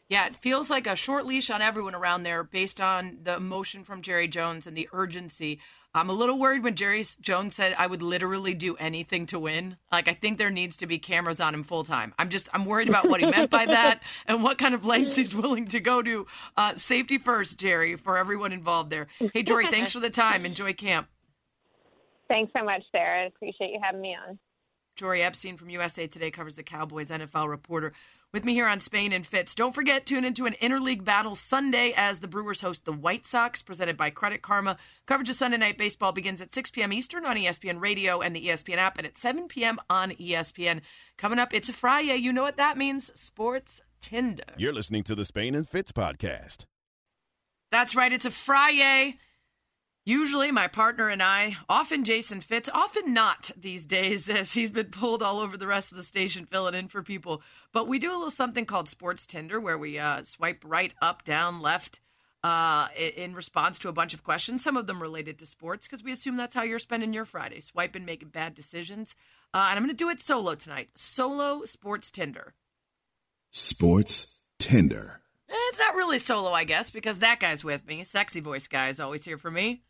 Yeah, it feels like a short leash on everyone around there based on the emotion from Jerry Jones and the urgency. I'm a little worried when Jerry Jones said, I would literally do anything to win. Like, I think there needs to be cameras on him full time. I'm just, I'm worried about what he meant by that and what kind of lengths he's willing to go to. Uh, safety first, Jerry, for everyone involved there. Hey, Jori, thanks for the time. Enjoy camp. Thanks so much, Sarah. I appreciate you having me on. Jori Epstein from U S A Today covers the Cowboys, N F L reporter. With me here on Spain and Fitz. Don't forget, tune into an interleague battle Sunday as the Brewers host the White Sox, presented by Credit Karma. Coverage of Sunday Night Baseball begins at six p.m. Eastern on E S P N Radio and the E S P N app, and at seven p.m. on E S P N. Coming up, it's a Friday. You know what that means. Sports Tinder. You're listening to the Spain and Fitz podcast. That's right. It's a Friday. Usually my partner and I, often Jason Fitz, often not these days, as he's been pulled all over the rest of the station filling in for people. But we do a little something called Sports Tinder, where we uh, swipe right, up, down, left uh, in response to a bunch of questions, some of them related to sports, because we assume that's how you're spending your Friday, swiping, making bad decisions. Uh, and I'm going to do it solo tonight. Solo Sports Tinder. Sports Tinder. It's not really solo, I guess, because that guy's with me. Sexy voice guy is always here for me.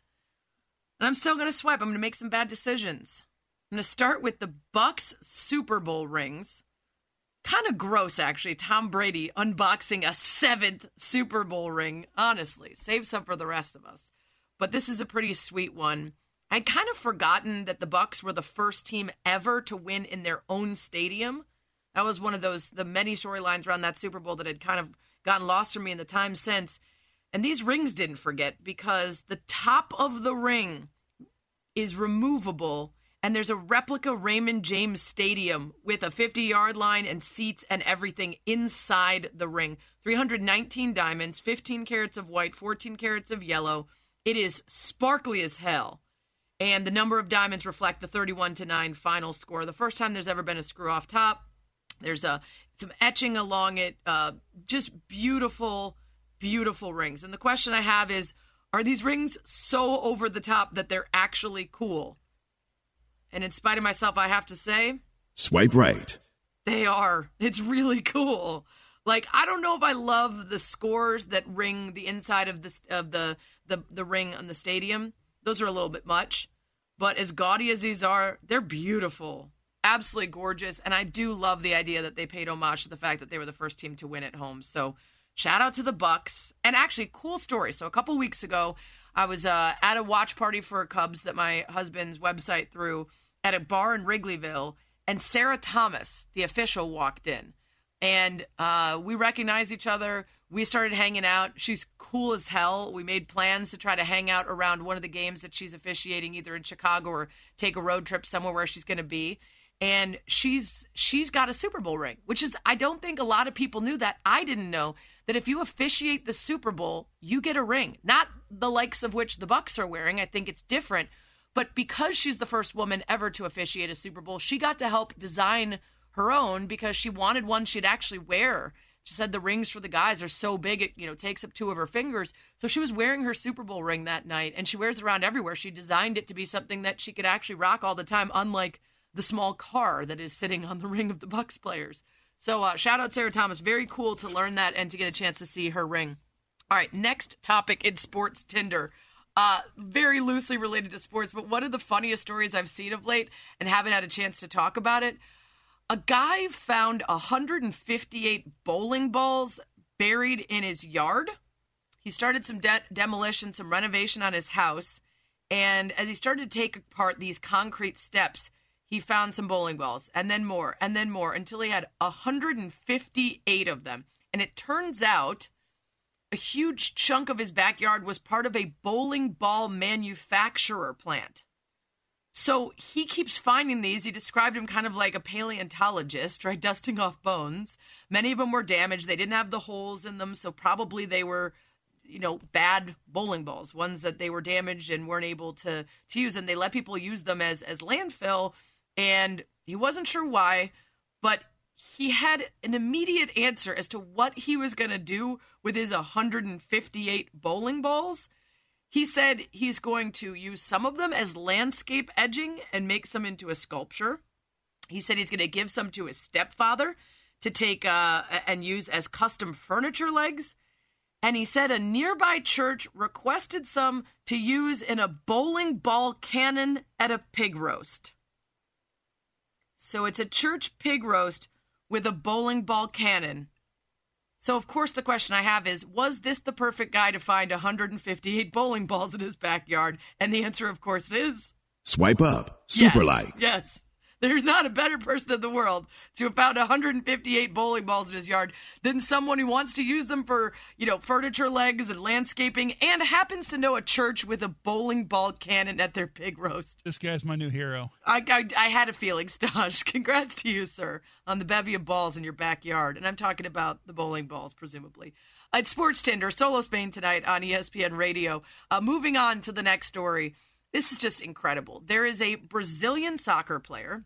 And I'm still going to swipe. I'm going to make some bad decisions. I'm going to start with the Bucks Super Bowl rings. Kind of gross, actually. Tom Brady unboxing a seventh Super Bowl ring. Honestly, save some for the rest of us. But this is a pretty sweet one. I'd kind of forgotten that the Bucks were the first team ever to win in their own stadium. That was one of those, the many storylines around that Super Bowl that had kind of gotten lost from me in the time since. And these rings didn't forget, because the top of the ring is removable, and there's a replica Raymond James Stadium with a fifty-yard line and seats and everything inside the ring. three hundred nineteen diamonds, fifteen carats of white, fourteen carats of yellow. It is sparkly as hell. And the number of diamonds reflect the thirty-one to nine final score. The first time there's ever been a screw off top. There's a, some etching along it. Uh, just beautiful... Beautiful rings. And the question I have is, are these rings so over the top that they're actually cool? And in spite of myself, I have to say, swipe right. They are. It's really cool. Like, I don't know if I love the scores that ring the inside of the of the the, the ring on the stadium. Those are a little bit much. But as gaudy as these are, they're beautiful. Absolutely gorgeous. And I do love the idea that they paid homage to the fact that they were the first team to win at home. So shout out to the Bucks. And actually, cool story. So a couple weeks ago, I was uh, at a watch party for Cubs that my husband's website threw at a bar in Wrigleyville, and Sarah Thomas, the official, walked in. And uh, we recognized each other. We started hanging out. She's cool as hell. We made plans to try to hang out around one of the games that she's officiating, either in Chicago or take a road trip somewhere where she's going to be. And she's she's got a Super Bowl ring, which is, I don't think a lot of people knew that. I didn't know that if you officiate the Super Bowl, you get a ring. Not the likes of which the Bucks are wearing. I think it's different. But because she's the first woman ever to officiate a Super Bowl, she got to help design her own, because she wanted one she'd actually wear. She said the rings for the guys are so big, it, you know, takes up two of her fingers. So she was wearing her Super Bowl ring that night, and she wears it around everywhere. She designed it to be something that she could actually rock all the time, unlike the small car that is sitting on the ring of the Bucks players. So uh, shout out Sarah Thomas. Very cool to learn that and to get a chance to see her ring. All right, next topic in Sports Tinder. Uh, very loosely related to sports, but one of the funniest stories I've seen of late and haven't had a chance to talk about it. A guy found one hundred fifty-eight bowling balls buried in his yard. He started some de- demolition, some renovation on his house, And as he started to take apart these concrete steps, he found some bowling balls, and then more, and then more, until he had one hundred fifty-eight of them. And it turns out a huge chunk of his backyard was part of a bowling ball manufacturer plant. So he keeps finding these. He described him kind of like a paleontologist, right, dusting off bones. Many of them were damaged. They didn't have the holes in them, so probably they were, you know, bad bowling balls, ones that they were damaged and weren't able to, to use. And they let people use them as, as landfill. And he wasn't sure why, but he had an immediate answer as to what he was going to do with his one hundred fifty-eight bowling balls. He said he's going to use some of them as landscape edging and make some into a sculpture. He said he's going to give some to his stepfather to take uh, and use as custom furniture legs. And he said a nearby church requested some to use in a bowling ball cannon at a pig roast. So it's a church pig roast with a bowling ball cannon. So, of course, the question I have is, was this the perfect guy to find one hundred fifty-eight bowling balls in his backyard? And the answer, of course, is... Swipe up. Super yes, like. Yes. There's not a better person in the world to have found one hundred fifty-eight bowling balls in his yard than someone who wants to use them for, you know, furniture legs and landscaping and happens to know a church with a bowling ball cannon at their pig roast. This guy's my new hero. I, I, I had a feeling, Stosh. Congrats to you, sir, on the bevy of balls in your backyard. And I'm talking about the bowling balls, presumably. It's Sports Tinder, Solo Spain tonight on E S P N Radio. Uh, moving on to the next story. This is just incredible. There is a Brazilian soccer player.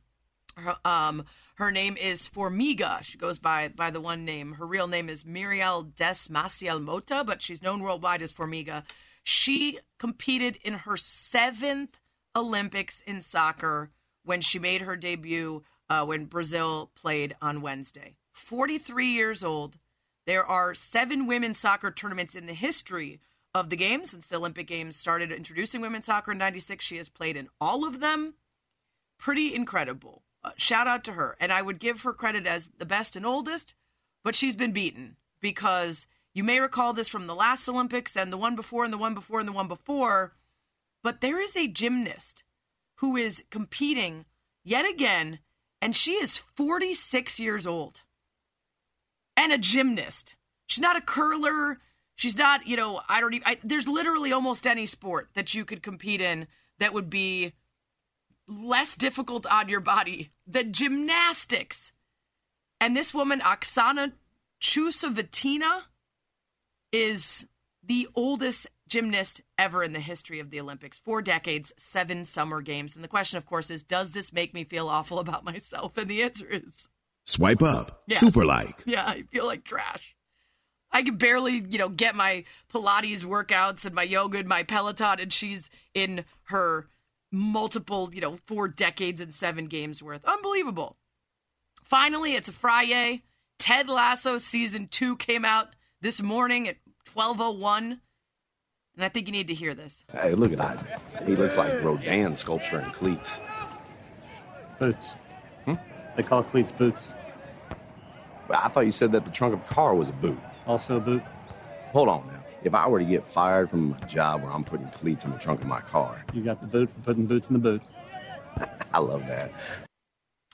Her, um, her name is Formiga. She goes by by the one name. Her real name is Miriel Desmaciel Mota, but she's known worldwide as Formiga. She competed in her seventh Olympics in soccer when she made her debut uh, when Brazil played on Wednesday. forty-three years old. There are seven women's soccer tournaments in the history of the game. Since the Olympic Games started introducing women's soccer in ninety-six, she has played in all of them. Pretty incredible. Uh, shout out to her. And I would give her credit as the best and oldest, but she's been beaten because you may recall this from the last Olympics and the one before and the one before and the one before, but there is a gymnast who is competing yet again, and she is forty-six years old and a gymnast. She's not a curler. She's not, you know, I don't even, I, there's literally almost any sport that you could compete in that would be less difficult on your body than gymnastics. And this woman, Oksana Chusovitina, is the oldest gymnast ever in the history of the Olympics. Four decades, seven summer games. And the question, of course, is, does this make me feel awful about myself? And the answer is... Swipe up. Yes. Super like. Yeah, I feel like trash. I can barely, you know, get my Pilates workouts and my yoga and my Peloton, and she's in her multiple, you know, four decades and seven games worth. Unbelievable. Finally, it's a Friday. Ted Lasso season two came out this morning at twelve oh one, and I think you need to hear this. Hey, look at Isaac. He looks like Rodin sculpture in cleats. Boots. Hmm? They call cleats boots. Well, I thought you said that the trunk of a car was a boot. Also, boot. Hold on now. If I were to get fired from a job where I'm putting cleats in the trunk of my car. You got the boot for putting boots in the boot. I love that.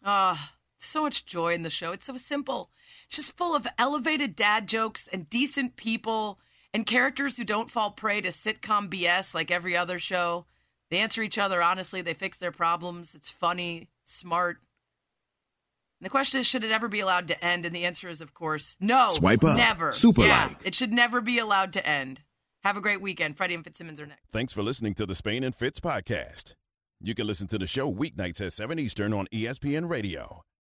Ah, oh, so much joy in the show. It's so simple. It's just full of elevated dad jokes and decent people and characters who don't fall prey to sitcom B S like every other show. They answer each other honestly. They fix their problems. It's funny, smart. The question is, should it ever be allowed to end? And the answer is, of course, no. Swipe up. Never. Super yeah, like. It should never be allowed to end. Have a great weekend. Freddie and Fitzsimmons are next. Thanks for listening to the Spain and Fitz podcast. You can listen to the show weeknights at seven Eastern on E S P N Radio